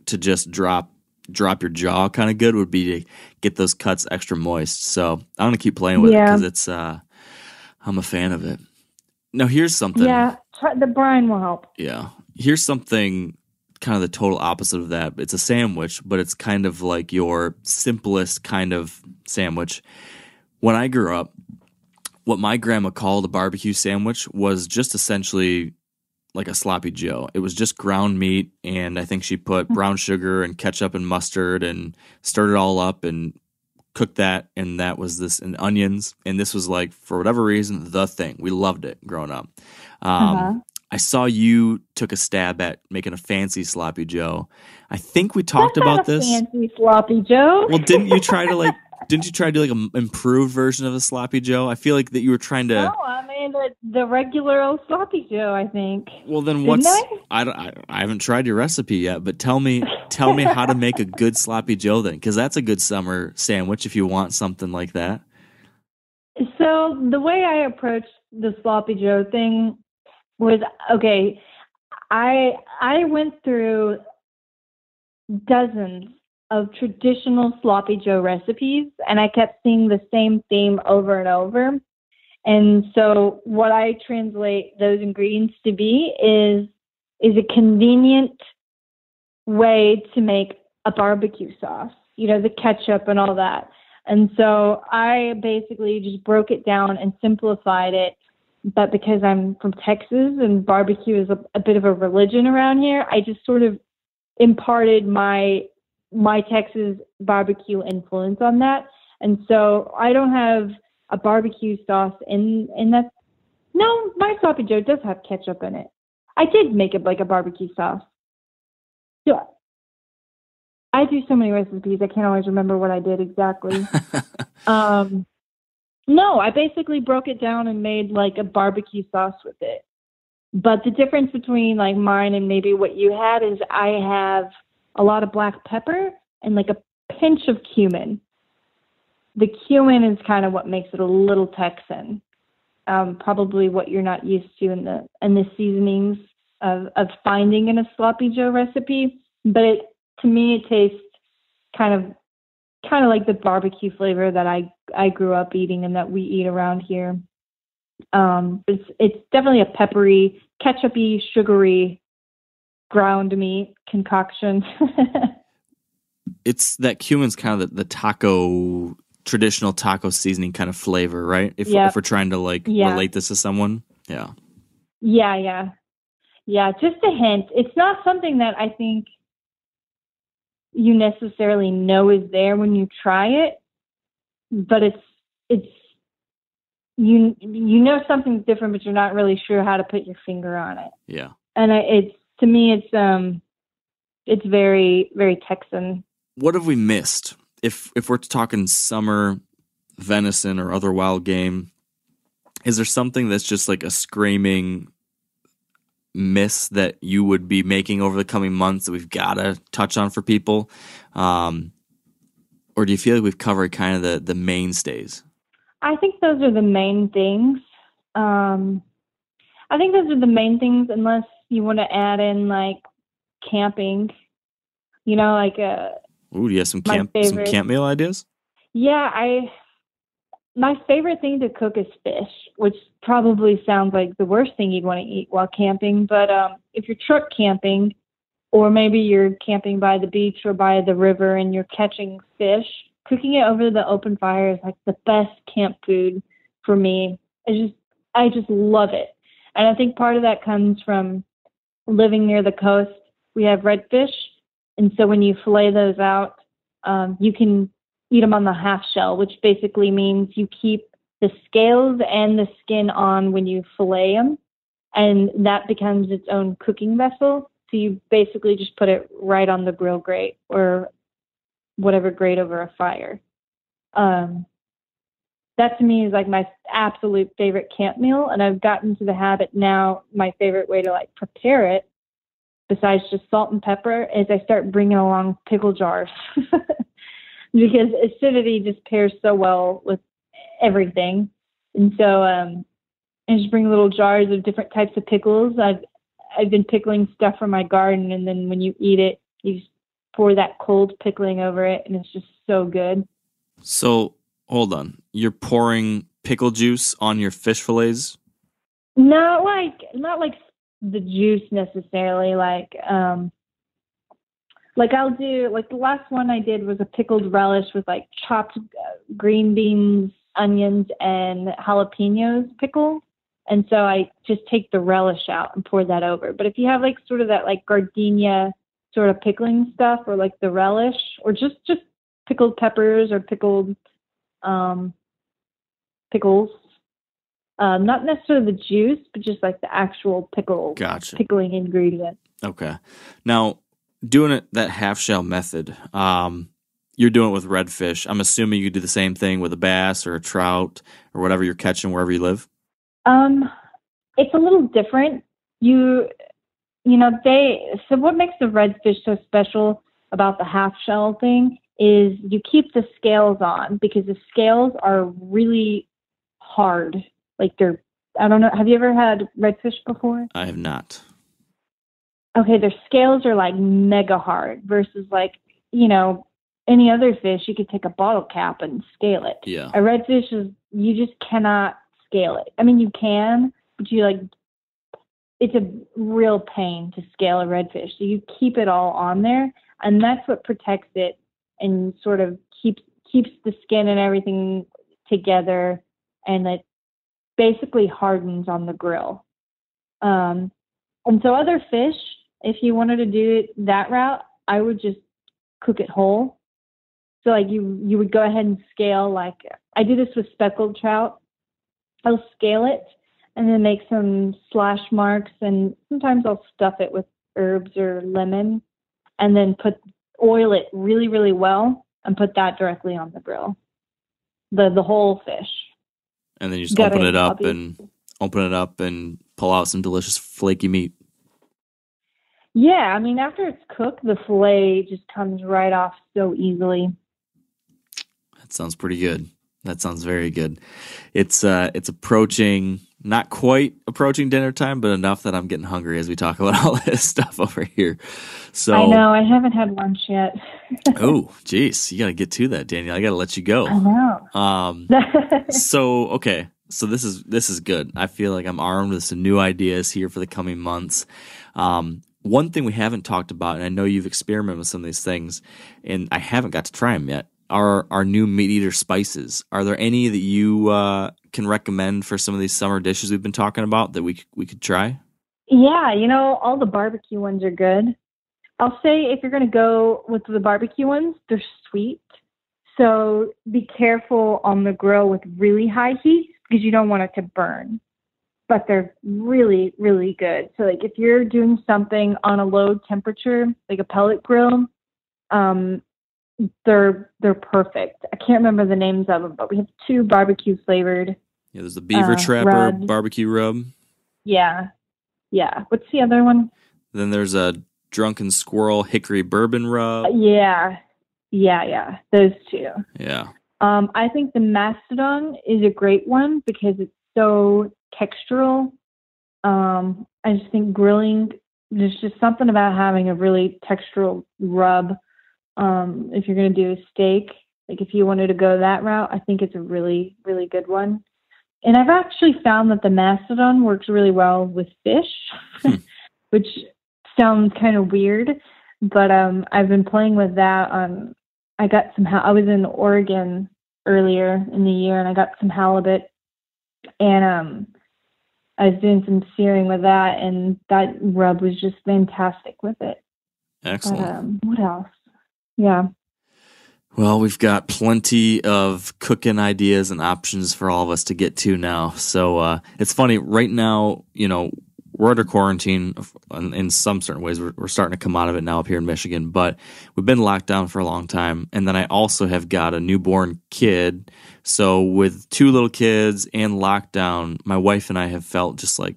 to just drop drop your jaw kind of good would be to get those cuts extra moist. So I'm gonna keep playing with yeah. it because it's uh I'm a fan of it. Now here's something. Yeah, the brine will help. Yeah, here's something. Kind of the total opposite of that. It's a sandwich, but it's kind of like your simplest kind of sandwich. When I grew up, what my grandma called a barbecue sandwich was just essentially like a sloppy joe. It was just ground meat, and I think she put brown sugar and ketchup and mustard and stirred it all up and cooked that, and that was this, and onions, and this was like, for whatever reason, the thing. We loved it growing up. Um, uh-huh. I saw you took a stab at making a fancy sloppy joe. I think we talked That's about not a this. Fancy sloppy joe. Well, didn't you try to like? Didn't you try to do like an improved version of a sloppy joe? I feel like that you were trying to. No, I mean the, the regular old sloppy joe. I think. Well, then didn't what's? I? I, don't, I I haven't tried your recipe yet, but tell me tell me how to make a good sloppy joe then, because that's a good summer sandwich if you want something like that. So the way I approached the sloppy joe thing. Was okay. I I went through dozens of traditional sloppy joe recipes, and I kept seeing the same theme over and over. And so, what I translate those ingredients to be is is a convenient way to make a barbecue sauce. You know, the ketchup and all that. And so, I basically just broke it down and simplified it. But because I'm from Texas and barbecue is a, a bit of a religion around here, I just sort of imparted my my Texas barbecue influence on that. And so I don't have a barbecue sauce in, in that. No, my sloppy joe does have ketchup in it. I did make it like a barbecue sauce. So I do so many recipes, I can't always remember what I did exactly. um, No, I basically broke it down and made like a barbecue sauce with it. But the difference between like mine and maybe what you had is I have a lot of black pepper and like a pinch of cumin. The cumin is kind of what makes it a little Texan, um, probably what you're not used to in the in the seasonings of, of finding in a sloppy joe recipe. But it, to me, it tastes kind of. kind of like the barbecue flavor that I, I grew up eating and that we eat around here. Um, it's it's definitely a peppery, ketchupy, sugary, ground meat concoction. It's that cumin's kind of the, the taco, traditional taco seasoning kind of flavor, right? If, yep. if we're trying to like yeah. relate this to someone. Yeah. Yeah, yeah. Yeah, just a hint. It's not something that I think you necessarily know is there when you try it, but it's it's you you know something's different, but you're not really sure how to put your finger on it. Yeah, and it's to me it's um it's very very Texan. What have we missed if if we're talking summer venison or other wild game? Is there something that's just like a screaming miss that you would be making over the coming months that we've got to touch on for people? Um, or do you feel like we've covered kind of the, the mainstays? I think those are the main things. Um, I think those are the main things, unless you want to add in like camping, you know, like a, Ooh, do you have some camp, some camp meal ideas? Yeah. I, My favorite thing to cook is fish, which probably sounds like the worst thing you'd want to eat while camping. But um, if you're truck camping, or maybe you're camping by the beach or by the river and you're catching fish, cooking it over the open fire is like the best camp food for me. It's just I just love it. And I think part of that comes from living near the coast. We have redfish. And so when you fillet those out, um, you can eat them on the half shell, which basically means you keep the scales and the skin on when you fillet them. And that becomes its own cooking vessel. So you basically just put it right on the grill grate or whatever grate over a fire. Um, that to me is like my absolute favorite camp meal. And I've gotten to the habit now, my favorite way to like prepare it, besides just salt and pepper, is I start bringing along pickle jars because acidity just pairs so well with everything. And so um, I just bring little jars of different types of pickles. I've, I've been pickling stuff from my garden, and then when you eat it, you just pour that cold pickling over it, and it's just so good. So, hold on. You're pouring pickle juice on your fish fillets? Not like, not like the juice necessarily. Like, um, like I'll do, like the last one I did was a pickled relish with like chopped green beans, onions, and jalapenos pickle. And so I just take the relish out and pour that over. But if you have like sort of that like gardenia sort of pickling stuff, or like the relish, or just, just pickled peppers or pickled um, pickles, um, not necessarily the juice, but just like the actual pickle, gotcha. pickling ingredient. Okay. Now, doing it that half shell method, um, you're doing it with redfish. I'm assuming you do the same thing with a bass or a trout or whatever you're catching wherever you live. Um, it's a little different. You, you know, they, so what makes the redfish so special about the half shell thing is you keep the scales on, because the scales are really hard. Like they're, I don't know. Have you ever had redfish before? I have not. Okay. Their scales are like mega hard versus like, you know, any other fish, you could take a bottle cap and scale it. Yeah. A redfish is, you just cannot scale it. I mean, you can, but you like, it's a real pain to scale a redfish. So you keep it all on there, and that's what protects it and sort of keeps keeps the skin and everything together, and it basically hardens on the grill. Um, and so other fish, if you wanted to do it that route, I would just cook it whole. So like you you would go ahead and scale, like I do this with speckled trout. I'll scale it and then make some slash marks, and sometimes I'll stuff it with herbs or lemon, and then put oil it really, really well and put that directly on the grill, the the whole fish. And then you just open it up and open it up and pull out some delicious flaky meat. Yeah, I mean, after it's cooked, the fillet just comes right off so easily. That sounds pretty good. That sounds very good. It's uh, it's approaching, not quite approaching dinner time, but enough that I'm getting hungry as we talk about all this stuff over here. So I know, I haven't had lunch yet. Oh, geez, you got to get to that, Danielle. I got to let you go. I know. Um, so okay, so this is this is good. I feel like I'm armed with some new ideas here for the coming months. Um, one thing we haven't talked about, and I know you've experimented with some of these things, and I haven't got to try them yet, Our our new Meat Eater spices. Are there any that you uh, can recommend for some of these summer dishes we've been talking about that we we could try? Yeah, you know, all the barbecue ones are good. I'll say if you're going to go with the barbecue ones, they're sweet. So be careful on the grill with really high heat, because you don't want it to burn. But they're really, really good. So like if you're doing something on a low temperature, like a pellet grill, um, They're they're perfect. I can't remember the names of them, but we have two barbecue flavored. Yeah, there's the Beaver uh, Trapper rub. Barbecue Rub. Yeah, yeah. What's the other one? Then there's a Drunken Squirrel Hickory Bourbon Rub. Yeah, yeah, yeah. Those two. Yeah. Um, I think the Mastodon is a great one because it's so textural. Um, I just think grilling, there's just something about having a really textural rub. Um, if you're going to do a steak, like if you wanted to go that route, I think it's a really, really good one. And I've actually found that the Mastodon works really well with fish, hmm. which sounds kind of weird, but um, I've been playing with that. Um, I got some, I was in Oregon earlier in the year, and I got some halibut, and um, I was doing some searing with that, and that rub was just fantastic with it. Excellent. But, um, what else? Yeah. Well, we've got plenty of cooking ideas and options for all of us to get to now. So uh, it's funny, right now, you know, we're under quarantine in some certain ways. We're, we're starting to come out of it now up here in Michigan, but we've been locked down for a long time. And then I also have got a newborn kid. So with two little kids and lockdown, my wife and I have felt just like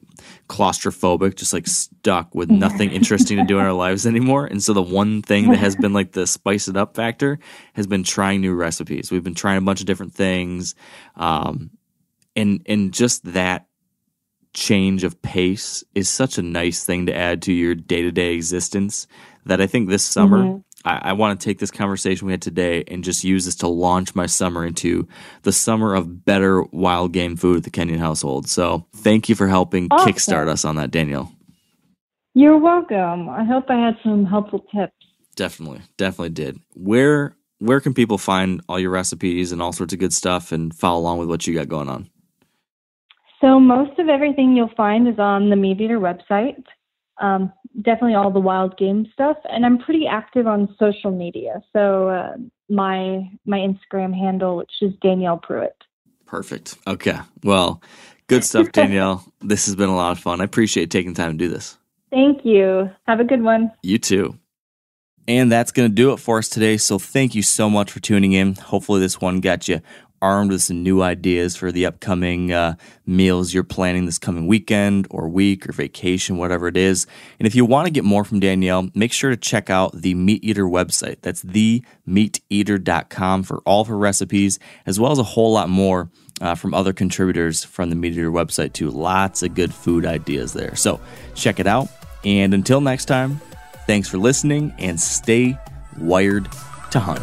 claustrophobic, just like stuck with nothing interesting to do in our lives anymore. And so the one thing that has been like the spice it up factor has been trying new recipes. We've been trying a bunch of different things. Um, and, and just that change of pace is such a nice thing to add to your day-to-day existence that I think this summer, mm-hmm. I, I want to take this conversation we had today and just use this to launch my summer into the summer of better wild game food at the Kenyon household. So thank you for helping awesome. kickstart us on that, Danielle. You're welcome. I hope I had some helpful tips. Definitely, definitely did. Where, where can people find all your recipes and all sorts of good stuff and follow along with what you got going on? So most of everything you'll find is on the Meat Eater website, um, definitely all the wild game stuff. And I'm pretty active on social media. So uh, my my Instagram handle, which is Danielle Prewitt. Perfect. Okay. Well, good stuff, Danielle. This has been a lot of fun. I appreciate taking time to do this. Thank you. Have a good one. You too. And that's going to do it for us today. So thank you so much for tuning in. Hopefully this one got you armed with some new ideas for the upcoming uh, meals you're planning this coming weekend or week or vacation, whatever it is. And if you want to get more from Danielle, make sure to check out the Meat Eater website. That's the meat eater dot com for all of her recipes, as well as a whole lot more uh, from other contributors from the Meat Eater website too. Lots of good food ideas there. So check it out. And until next time, thanks for listening and stay wired to hunt.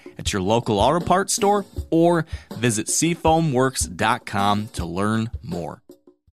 at your local auto parts store or visit seafoam works dot com to learn more.